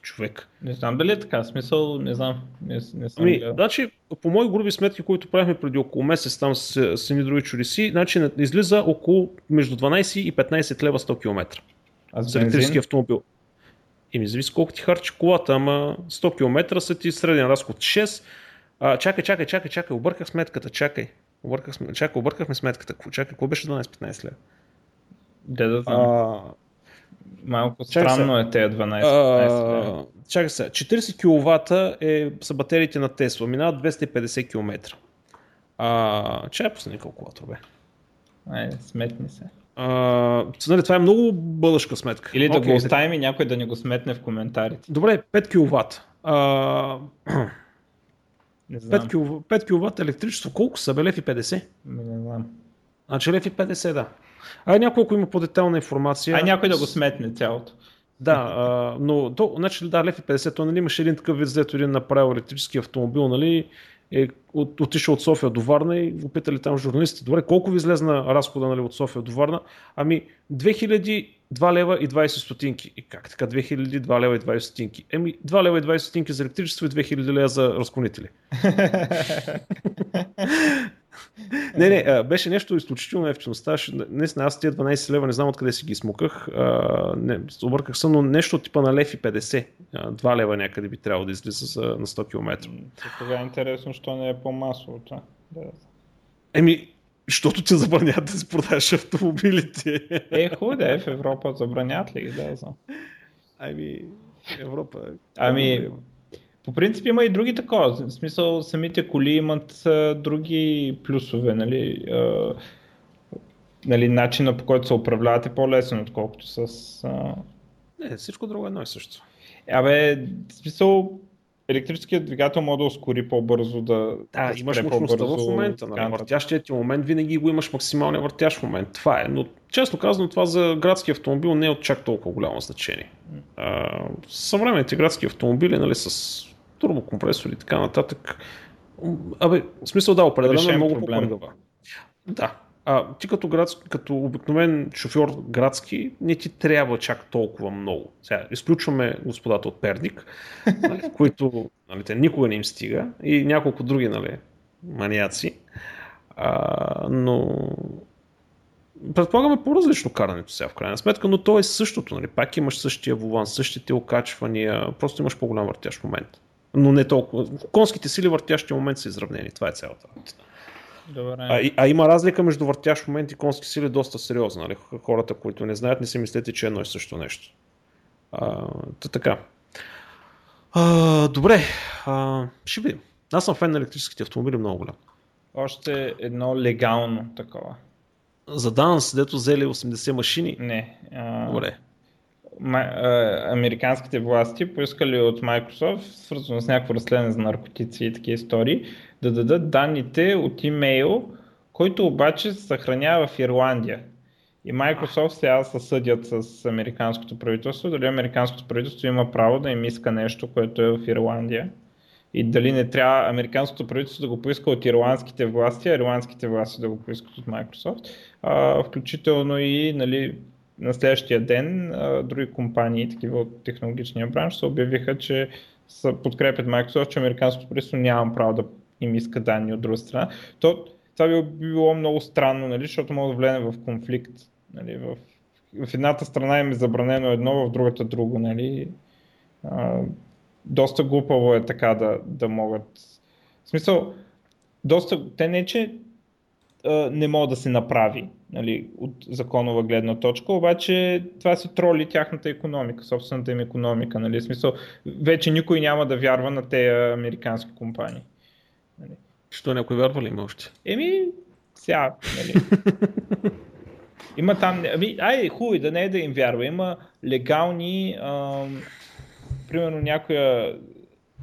Човек. Не знам дали е така, смисъл, не знам. Не, не съм ами, значи, по мои груби сметки, които правихме преди около месец там с, с едни други чудеси, значи излиза около между дванайсет и петнайсет лева сто километра. А за електрически автомобил. И ми зависи колко ти харчи колата, ама сто километра са ти среден разход шест. А, чакай, чакай, чакай, чакай, обърках сметката, чакай. Обърках, чакай, объркахме сметката. Чакай, какво беше дванайсет-петнайсет лева? Да, да знам. Малко странно е тези дванайсет. Чакай сега, четирийсет киловата е, са батериите на Тесла, минават двеста и петдесет километра. А, че е последния калкулатор, бе? Айде, сметни се. А, нали, това е много бълъжка сметка. Или да okay, го оставим и някой да ни го сметне в коментарите. Добре, пет киловата. А, не знам. пет киловата електричество, колко са бе? лев и петдесет? Не знам. Значи лев и петдесет, да. А някой, ако има по-детална информация... А някой да го сметне цялото. Да, а, но то, значи, да, лев и петдесет, то, нали, имаше един такъв вид, дето един направил електрически автомобил, нали, е, от, отишъл от София до Варна и го питали там журналистите, добре, колко ви излезна разхода, нали, от София до Варна? Ами, две хиляди и две лева и двайсет стотинки. И как така, две хиляди и две лева и двайсет стотинки? Еми, две лева и двайсет стотинки за електричество и две хиляди лева за разклонители. Не, не, беше нещо изключително ефтино. Ставаше, наистина, аз тия дванайсет лева не знам откъде си ги смуках. Не, обърках съм, но нещо от типа на лев и петдесет. два лева някъде би трябвало да излиза на сто километра. Сега е интересно, що не е по-масово това. Еми, защото те забранят да си продаваш автомобилите. Е, хубаво да е в Европа, забранят ли ги, да знам. Ами, Европа... Ами... По принцип има и други такова, в смисъл самите коли имат а, други плюсове, нали, а, нали, начина по който се управляват е по-лесен, отколкото с... А... Не, всичко друго е едно и също. Абе, в смисъл електрическият двигател може да ускори по-бързо, да... Да, да имаш мощността в момента, нали, въртящият ти момент, винаги го имаш максималния въртящ момент, това е, но честно казано това за градски автомобил не е от чак толкова голямо значение. Съвременните градски автомобили, нали, с турбокомпресори и така нататък. Абе, в смисъл да, определено е много по-пъргава. Да. А, ти като, градски, като обикновен шофьор градски, не ти трябва чак толкова много. Сега изключваме господата от Перник, нали, които нали, те никога не им стига и няколко други нали, маниаци. А, но предполагаме по-различно карането сега в крайна сметка, но то е същото. Нали, пак имаш същия волан, същите окачвания, просто имаш по-голям въртящ момент. Но не толкова. В конските сили въртящия момент са изравнени. Това е цялата работа. Добре. А, а има разлика между въртящ момент и конски сили доста сериозна. Нали? Хората, които не знаят, не си мислете, че едно и също нещо. А, та така. А, добре. А, ще видим. Аз съм фен на електрическите автомобили много голям. Още едно легално такова. За данъс, дето взели осемдесет машини? Не. А... Добре. Американските власти поискали от Microsoft, свързано с някакво разследване за наркотици и такива истории, да дадат данните от имейл, който обаче се съхранява в Ирландия. И Microsoft сега се съдят с американското правителство, дали американското правителство има право да им иска нещо, което е в Ирландия. И дали не трябва американското правителство да го поиска от ирландските власти, а ирландските власти да го поискат от Microsoft. А, включително и, нали, на следващия ден а, други компании, такива от технологичния бранш, се обявиха, че са подкрепят Microsoft, че американското правителство няма право да им иска данни от друга страна. То, това би било много странно, нали, защото може да влезе в конфликт. Нали, в, в едната страна им е забранено едно, в другата друго. Нали. А, доста глупаво е така да, да могат. В смисъл, доста, те не че а, не могат да се направи. Нали, от законова гледна точка, обаче това си троли тяхната икономика, собствената им икономика. Нали, в смисъл, вече никой няма да вярва на тези американски компании. Нали. Що някой вярва ли има още? Еми, сега. Нали. Има там. Ами, ай, хубаво, да не е да им вярва. Има легални. Ам, примерно някоя.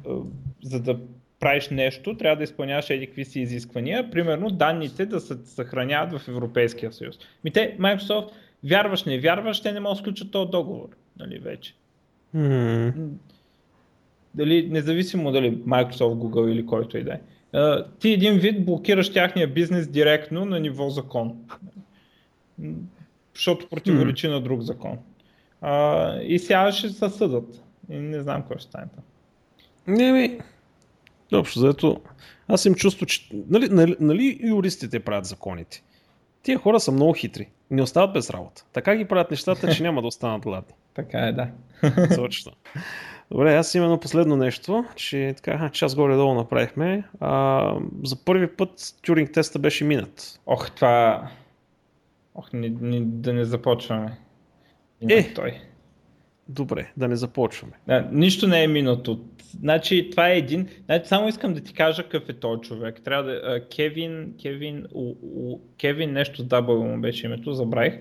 Ам, за да правиш нещо, трябва да изпълняваш едикви си изисквания, примерно данните да се съхраняват в Европейския съюз. Ми те, Microsoft, вярваш, не вярваш, те не могат да сключат този договор, нали вече. Mm-hmm. Дали, независимо дали Microsoft, Google или който и да е. Ти един вид блокираш тяхния бизнес директно на ниво закон. Защото противоречи mm-hmm. на друг закон. А, и сега ще се съдат. И не знам какво ще стане там. Не ми... Общо, заето аз им чувствам, че нали, нали, нали юристите правят законите. Тия хора са много хитри. Не остават без работа. Така ги правят нещата, че няма да останат гладни. Така е, да. Точно. Добре, аз имам последно нещо, че така час горе-долу направихме. А, за първи път Тюринг теста беше минат. Ох, това... Ох, ни, ни, да не започваме. Минат е. Той. Добре, да не започваме. Да, нищо не е минато. Значи това е един. Значи, само искам да ти кажа какъв е той човек. Трябва да. А, Кевин, Кевин, у, у, Кевин нещо с W му беше името, забравих.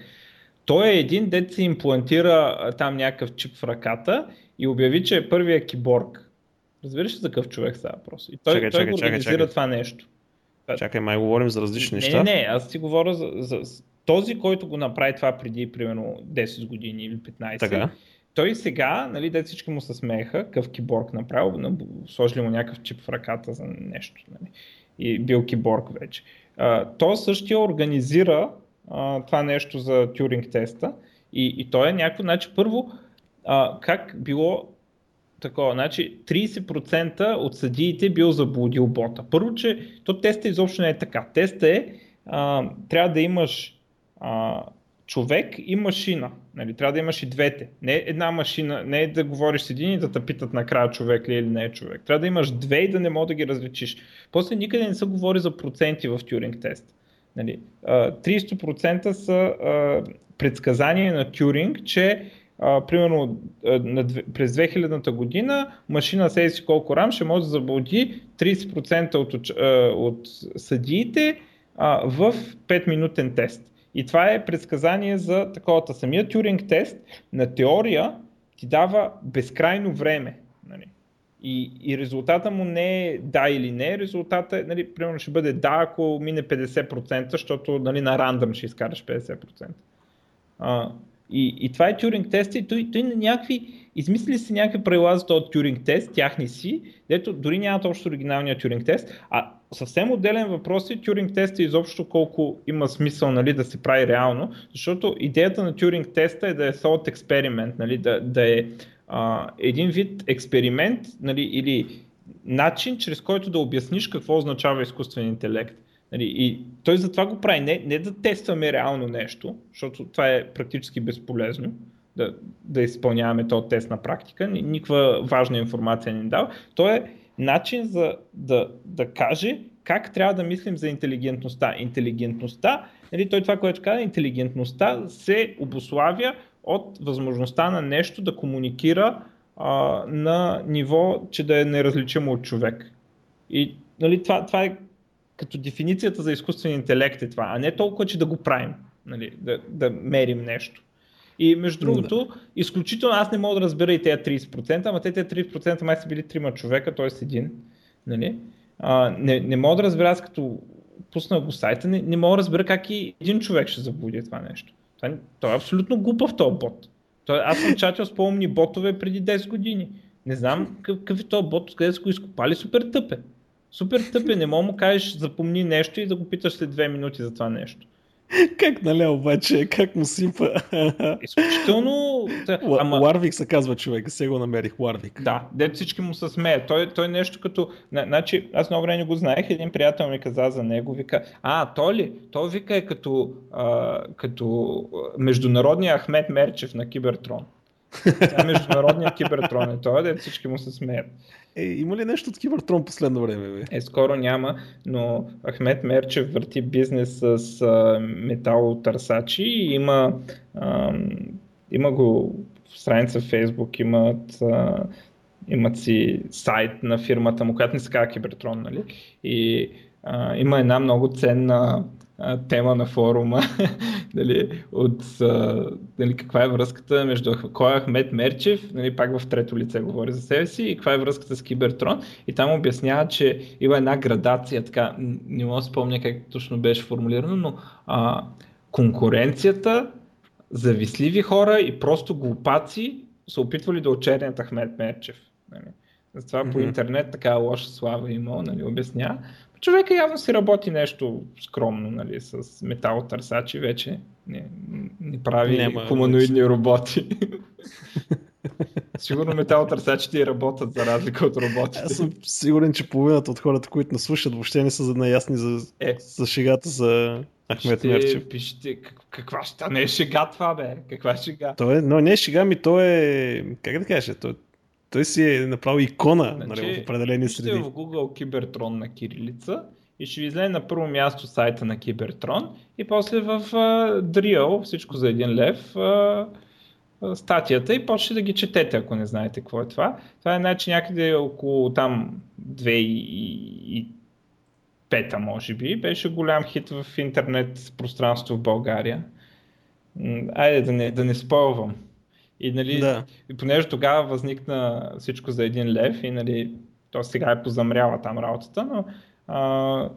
Той е един, дет си имплантира а, там някакъв чип в ръката и обяви, че е първия киборг. Разбираш ли за какъв човек става въпрос? И той, чакай, той чакай, го организира чакай, чакай. това нещо. Чакай, май говорим за различни не, неща. Не, не, аз ти говоря за, за този, който го направи това преди примерно десет години или петнайсет. Така. Той сега, нали, да всички му се смееха, какъв киборг направил, сложили му някакъв чип в ръката за нещо. Нали, и бил киборг вече. А, той същия организира а, това нещо за Тюринг теста и, и той е някакво, значи първо, а, как било такова, значи трийсет процента от съдиите бил заблудил бота. Първо, че то теста изобщо не е така. Теста е, а, трябва да имаш а, човек и машина. Нали, трябва да имаш и двете. Не една машина, не е да говориш с един и да те питат накрая човек ли или не е човек. Трябва да имаш две и да не мога да ги различиш. После никъде не се говори за проценти в Тюринг тест. Нали, триста процента са а, предсказания на Тюринг, че а, примерно а, на, през две хилядната година машина сей си колко рам ще може да заблуди трийсет процента от, а, от съдиите а, в пет-минутен тест. И това е предсказание за таковата. Самия Тюринг тест на теория ти дава безкрайно време. Нали? И, и резултата му не е да или не. Резултата е, нали, примерно ще бъде да, ако мине петдесет процента, защото нали, на рандъм ще изкараш петдесет процента. А, И, и това е Тюринг тест и той, той на някакви, измислили си някакви правила за този Тюринг тест, тяхни си, дето дори нямат общо оригиналния Тюринг тест, а съвсем отделен въпрос е Тюринг теста изобщо колко има смисъл, нали, да се прави реално, защото идеята на Тюринг теста е да е thought experiment, нали, да, да е а, един вид експеримент, нали, или начин, чрез който да обясниш какво означава изкуствен интелект. И той затова го прави. Не, не да тестваме реално нещо, защото това е практически безполезно да, да изпълняваме този тест на практика. Никаква важна информация не дава. Той е начин за да, да каже как трябва да мислим за интелигентността. Интелигентността, нали, той това, което казва, интелигентността се обуславя от възможността на нещо да комуникира а, на ниво, че да е неразличимо от човек. И нали, това, това е като дефиницията за изкуствен интелект е това, а не толкова, че да го правим, нали, да, да мерим нещо. И между другото, изключително аз не мога да разбера и тези трийсет процента, ама те тези трийсет процента май са били трима човека, т.е. един. Нали. А, не, не мога да разбера, аз като пуснах го сайта, не, не мога да разбера как и един човек ще заблуди това нещо. Това, той е абсолютно глупав този бот. Той, аз съм чатил с по-умни ботове преди десет години. Не знам какъв е този бот, къде са го изкопали, супер тъпе. Супер тъпе, не мога му кажеш запомни нещо и да го питаш след две минути за това нещо. Как наля обаче, как му сипа? Изключително... Л- Ама... Ларвик се казва човек, сега го намерих, Ларвик. Да, дето всички му се смеят. Той, той нещо като... Значи, аз много време не го знаех, един приятел ми каза за него, вика, а, той ли? Той вика е като, а, като международния Ахмед Мерчев на Кибертрон. Това е международният Кибертрон е това, дето всички му се смеят. Е, има ли нещо от Кибертрон последно време? Бе? Е, скоро няма, но Ахмед Мерчев върти бизнес с а, металотърсачи и има, а, има го в страница в Фейсбук, имат, а, имат си сайт на фирмата му, която не се казва Кибертрон, нали? И а, има една много ценна тема на форума, дали, от, дали, каква е връзката между кой е Ахмед Мерчев, нали, пак в трето лице говори за себе си, и каква е връзката с Кибертрон, и там обяснява, че има една градация, така, не мога да спомня как точно беше формулирано, но а, конкуренцията, завистливи хора и просто глупаци са опитвали да очернят Ахмед Мерчев. Нали. Затова mm-hmm. по интернет така лоша слава има, нали, обяснява. Човека явно си работи нещо скромно, нали, с металотърсачи, вече не, не прави Нема, хуманоидни не. роботи. Сигурно металотърсачите и работят за разлика от роботите. Аз съм сигурен, че половината от хората, които не слушат, въобще не са наясни за, е. за шегата за Ахмед Мерчев. Пишете, каква ще не е шега това, бе? Каква шега? Той е, но не е шега, ми той е... Как да кажа? Той е... Той си е направил икона, значи, нали, в определени среди. Ще в Google Кибертрон на кирилица и ще ви излезе на първо място сайта на Кибертрон и после в uh, Drill, всичко за един лев, uh, статията и почне да ги четете, ако не знаете какво е това. Това е значи някъде около там две хиляди и пета, може би, беше голям хит в интернет пространство в България. Айде да не, да не спойвам. И, нали, да. Понеже тогава възникна всичко за един лев и, нали, то сега е позамряла там работата, но а,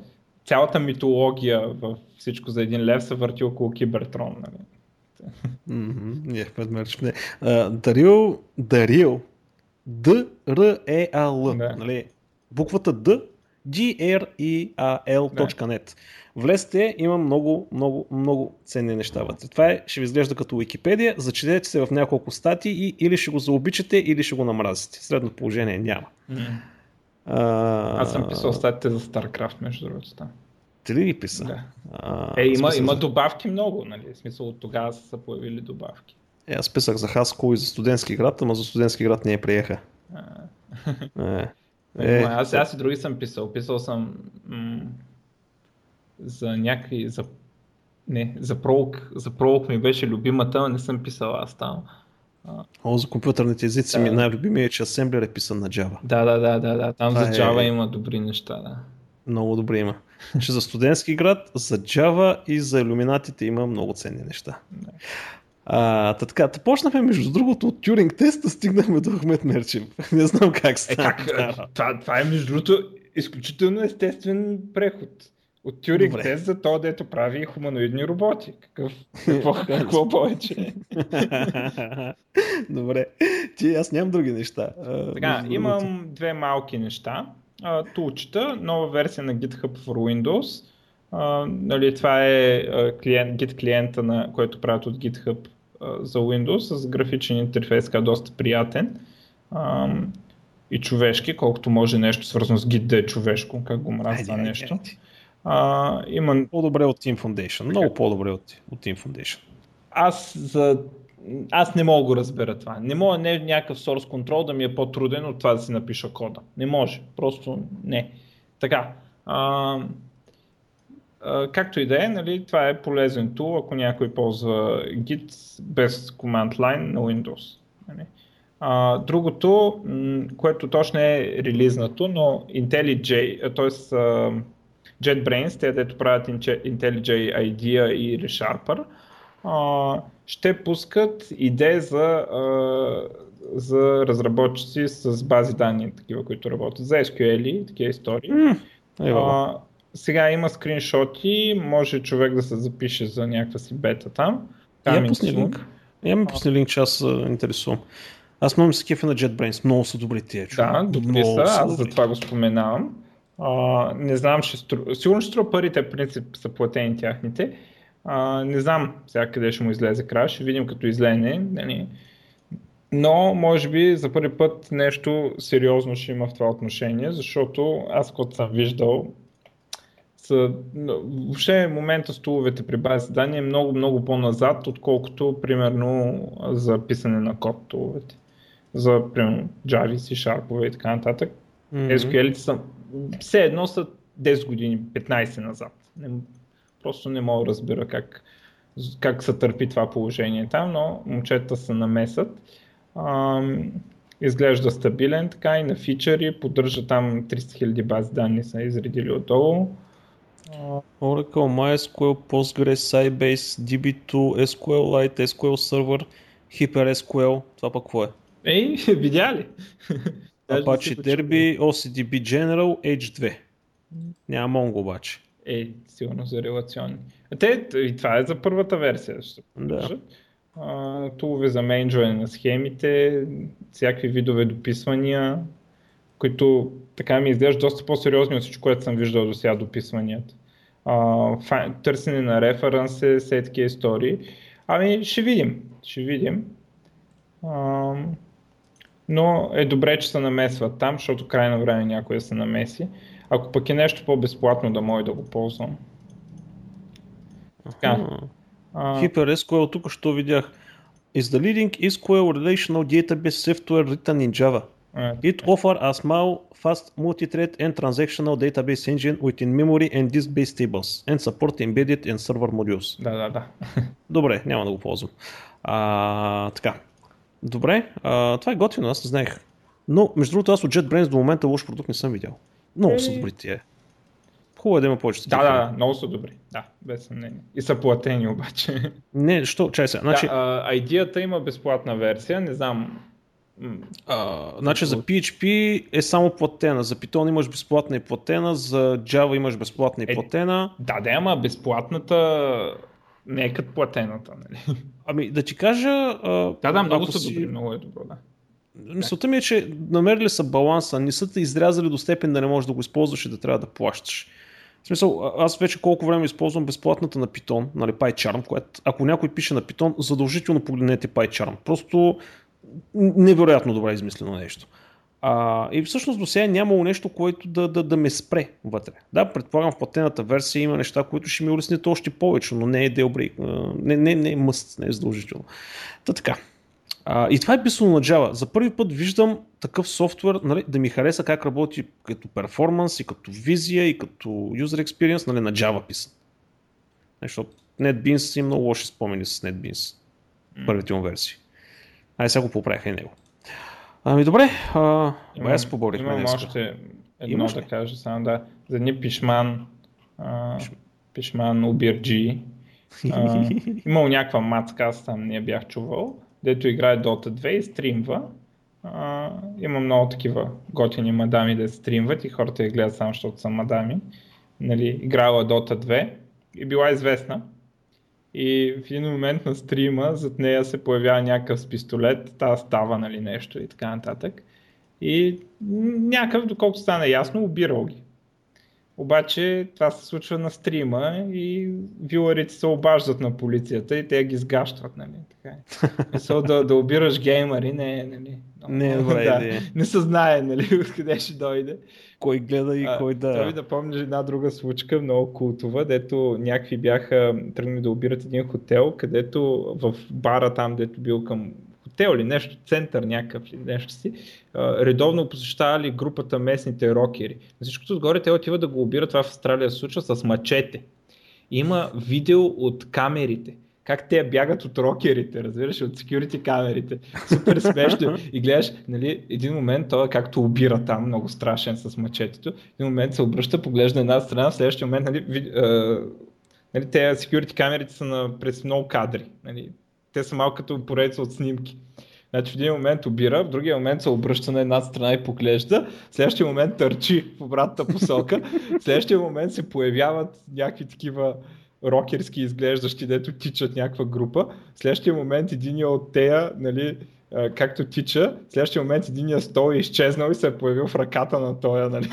цялата митология в всичко за един лев се върти около Кибертрон. Нали. Mm-hmm. Yeah, предмерчване. Uh, Дарил, Дарил, Д-Р-Е-А-Л, да. Нали, буквата Д, джи ар и ей ел точка нет. Влезте, има много, много, много ценни неща вътре. Това е, ще ви изглежда като Уикипедия, зачетете се в няколко статии и или ще го заобичате, или ще го намразите. Средно положение няма. Mm. А... Аз съм писал статите за StarCraft, между другото. Там. Ти ли ги писа? Да. А, е, има, има за... добавки много, нали? В смисъл, от тогава са появили добавки. Е, аз писах за Haskell и за студентски град, ама за студентски град не я приеха. А... Е. Е, аз, аз и други съм писал. Писал съм м- за някакви... За, не, за пролог. За пролог ми беше любимата, но не съм писал аз там. А... О, за компютърните езици да. Ми най-любимия е, че асемблер е писан на Java. Да, да, да, да, да. Там а, за Java е... има добри неща, да. Много добри има. Че за студентски град, за Java и за иллюминатите има много ценни неща. Да. А, та така, почнахме между другото от Тюринг теста, стигнахме до Ахмед Мерчев. Не знам как стана. Е, това, това е между другото изключително естествен преход. От Тюринг тест за то, дето прави хуманоидни роботи. Какъв, какво, какво повече? Добре. Ти, аз нямам други неща. Така, имам две малки неща. Тулчета, нова версия на GitHub for Windows. А, нали, това е клиент, Git клиента, на, който правят от GitHub а, за Windows, с графичен интерфейс, ка доста приятен. А, и човешки, колкото може нещо свързано с Git да е човешко, как го мразя това нещо. А, има... По-добре от Team Foundation, много как? По-добре от, от Team Foundation. Аз, за... Аз не мога да го разбера това. Не мога не, някакъв source control да ми е по-труден от това да си напиша кода. Не може, просто не. Така, а... Както и да е, нали, това е полезен тул, ако някой ползва Git без command line на Windows. Нали. А, другото, което точно е релизнато, но IntelliJ, т.е. JetBrains, те дето правят IntelliJ IDEA и ReSharper, а, ще пускат идеи за, а, за разработчици с бази данни, такива, които работят за ес кю ел и такива истории. Mm, а, сега има скриншоти, може човек да се запише за някаква си бета там. Я пусни линк. Я ми пусни линк, че аз интересувам. Аз много се кефя на JetBrains, много са добри тия човек. Да, добри са, аз за това го споменавам. А, не знам, ще стру... сигурно ще струва парите, в принцип са платени тяхните. А, не знам сега къде ще му излезе края, ще видим като излене. Но може би за първи път нещо сериозно ще има в това отношение, защото аз когато съм виждал, въобще момента столовете при бази данни е много, много по-назад, отколкото, примерно, за писане на код столовете. За, примерно, Java, C-Sharp и така нататък. Mm-hmm. ес кю ел-ите са, все едно са десет години, петнайсет назад. Не, просто не мога да разбира как, как се търпи това положение там, но момчета се намесат. Ам, изглежда стабилен, така и на фичъри, поддържа там триста хиляди бази данни са изредили отдолу. Oracle, MySQL, Postgres, Sybase, ди би два, SQLite, SQL Server, HyperSQL, това пък какво е? Ей, видя ли? Apache Derby, о си ди би General, ейч две. Няма Mongo обаче. Ей, сигурно за релационни. Те, и това е за първата версия, ще се продължат. Да. Тулове за менеджване на схемите, всякакви видове дописвания, които така ми изглежда доста по-сериозни от всичко, което съм виждал до сега дописванията. А, търсене на референси, сетки истории. Ами ще видим, ще видим. А, но е добре, че се намесват там, защото крайно време някой да се намеси. Ако пък е нещо по-безплатно, да може да го ползвам. HyperSQL, тук ще видях. Is the leading ес кю ел relational database software written in Java? It offers a small, fast, multi-thread and transactional database engine within memory and disk-based tables and support embedded and server modules. Да, да, да. Добре, няма да го ползвам. А, така. Добре, а, това е готино, аз не знаех. Но, между другото, аз от JetBrains до момента лош продукт не съм видял. Много са добри тия. Хубаво е да има повече. Да, да, да, много са добри. Да, без съмнение. И са платени обаче. Не, що? Чай сега. Значи... Да, идеята има безплатна версия, не знам... Uh, значи за пи ейч пи е само платена, за Python имаш безплатна и платена, за Java имаш безплатна и платена. Е, да, да, ама безплатната не е като платената, нали? Ами да ти кажа... Uh, да, да, много са си... добри, много е добро, да. Мисълта ми е, че намерили са баланса, не са те изрязали до степен да не можеш да го използваш и да трябва да плащаш. В смисъл, аз вече колко време използвам безплатната на Python, нали, PyCharm, която ако някой пише на Python, задължително погледнете PyCharm. Просто... невероятно добре измислено нещо. А, и всъщност до сега нямало нещо, което да, да, да ме спре вътре. Да, предполагам в платената версия има неща, които ще ми улеснят още повече, но не е deal break, не, не, не е must, не е задължително. Та така. А, и това е писано на Java. За първи път виждам такъв софтуер, нали, да ми хареса как работи като перформанс и като визия и като user experience, нали, на Java писан. Защото NetBeans има много лоши спомени с NetBeans. Първите му версии. Ай, сега го поправиха и него. Ами добре, а... бая се поборихме. Имам още едно Имаш да ли? кажа само, да. За едни пишман, а... пишман убирджи. А... Имал някаква мацка, аз там не бях чувал, дето играе Dota две и стримва. А... Има много такива готини мадами да стримват и хората я гледат само, защото са мадами. нали, играла Дота две и била известна. И в един момент на стрима зад нея се появява някакъв с пистолет, та става, нали, нещо и така нататък. И някакъв, доколко стана ясно, убирал ги. Обаче това се случва на стрима и вилърите се обаждат на полицията и те ги сгащват, нали, така. Мисъл, да, да обираш геймъри, не, нали. Не, да, не се знае, нали, откъде ще дойде. Кой гледа и а, кой да... Трябва да помня една друга случка, много култова, дето някакви бяха тръгнали да обират един хотел, където в бара там, дето бил към хотел ли нещо, център някакъв ли нещо си, редовно посещавали групата местните рокери. На всичкото отгоре те отиват да го обират, това в Австралия случва, с мачете. Има видео от камерите. Как те бягат от рокерите, разбираш, от security камерите. Супер смешно. И гледаш, нали, един момент той както убира там, много страшен с мачетето. Един момент се обръща, поглежда една страна, в следващия момент, нали, ви, е, нали, те security камерите са на, през много кадри. Нали, те са малко като поредица от снимки. Значи в един момент обира, в другия момент се обръща на една страна и поглежда, в следващия момент търчи в обратната посока, в следващия момент се появяват някакви такива рокерски изглеждащи, дето тичат някаква група. В следващия момент единия от тея, нали, както тича, в следващия момент единия стол е изчезнал и се е появил в ръката на тоя, нали.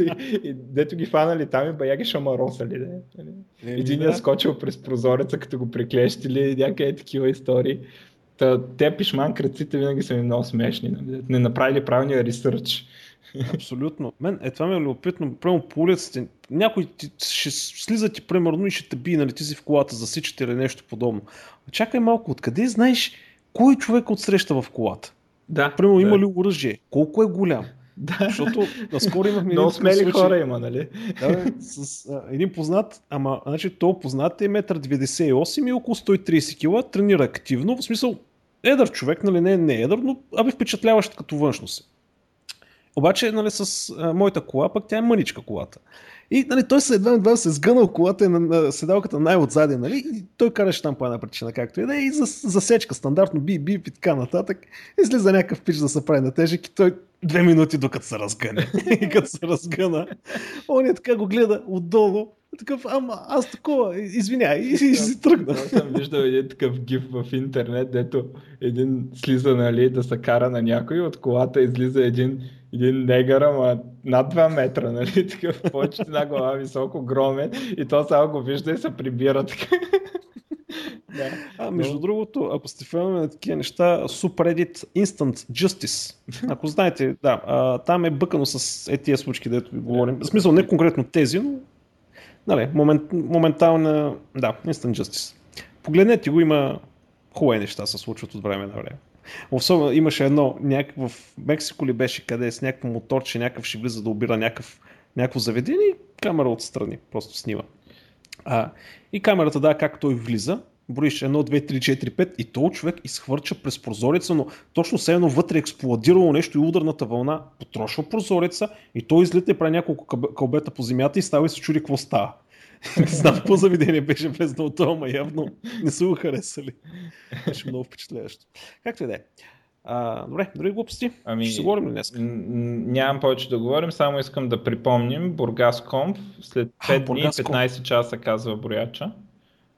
и, и дето ги фанали там и бая ги шамаросали. Де, нали. Единия скочил през прозореца, като го приклещили, някакви такива истории. Та, те пишман кръците винаги са ми много смешни. Нали. Не направили правилния ресърч. Абсолютно. Мен е това ми е любопитно. Прямо по улиците някой ти, ще слиза ти примерно и ще те бие, нали, ти си в колата, засичате или нещо подобно. Чакай малко, откъде знаеш кой човек отсреща в колата? Да. Примерно да. Има ли оръжие? Колко е голям? Да. Защото наскоро имахме един случай. Много смели хора има, нали? Да, с а, един познат, ама значи то познат е едно деветдесет и осем и около сто и трийсет кг, тренира активно, в смисъл едър човек, нали, не, не едър, но абе впечатляващ като външност. Обаче, нали, с а, моята кола, пък тя е мъничка колата. И, нали, той се едва едва се сгънал колата и на, на седалката най-отзади, нали, и той караше там по една причина, както и да, и засечка за стандартно, би, би, и така нататък. И слиза някакъв пич да се прави на тежък и той две минути докато се разгъне. И като се разгъна, он е така го гледа отдолу, такъв, ама аз такова, извиняй, и, и си тръгна. Аз съм виждал един такъв гиф в интернет, дето един слиза, нали, да се кара на някой, от колата излиза един един негър, ама над два метра, нали, такъв, повече една глава високо, огромен, и то само го вижда и се прибира така. Да. А между Но... другото, ако сте фенове на такива неща, Subreddit Instant Justice, ако знаете, да, а, там е бъкано с е тия случки, дето ви говорим. В смисъл не конкретно тези, но нали, момент, моментална, да, Instant Justice. Погледнете го, има хубави неща се случват от време на време. Особено имаше едно, някакъв, в Мексико ли беше, къде с някакъв моторче, някакъв ще влиза да обира някакъв, някакво заведение и камера отстрани, просто снима. А, и камерата дава как той влиза, броиш едно, две, три, четири, пет и този човек изхвърча през прозореца, но точно все едно вътре експлоадирало нещо и ударната вълна потрошва прозореца и той излете прави няколко кълбета по земята и става и се чуди какво става. Не знам какво заведение беше влезнал това, ама явно не са го харесали. Беше много впечатляващо. Както и да е. Добре, други глупости. Ами, ще се говорим ли днес? Н- нямам повече да говорим, само искам да припомним Бургаскомп след пет дни, петнайсет часа казва брояча.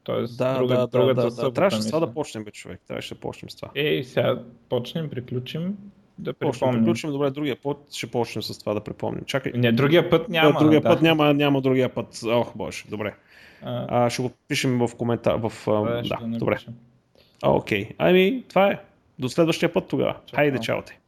Тоест, да, друга, да, другата да, да, събота. Трябваше с това да почнем, бе, човек. Трябваше да почнем с това. Ей, сега почнем, приключим. Да припомним. Приключим, добре, другия път ще почнем с това да припомним. Чакай. Не, другия път няма. Да, другия да. път няма, няма другия път. Ох, боже, добре. А... А, ще го пишем в коментар. В, да, да, да добре. Окей, okay. Ами това е. До следващия път тогава. Чао. Хайде, чао те.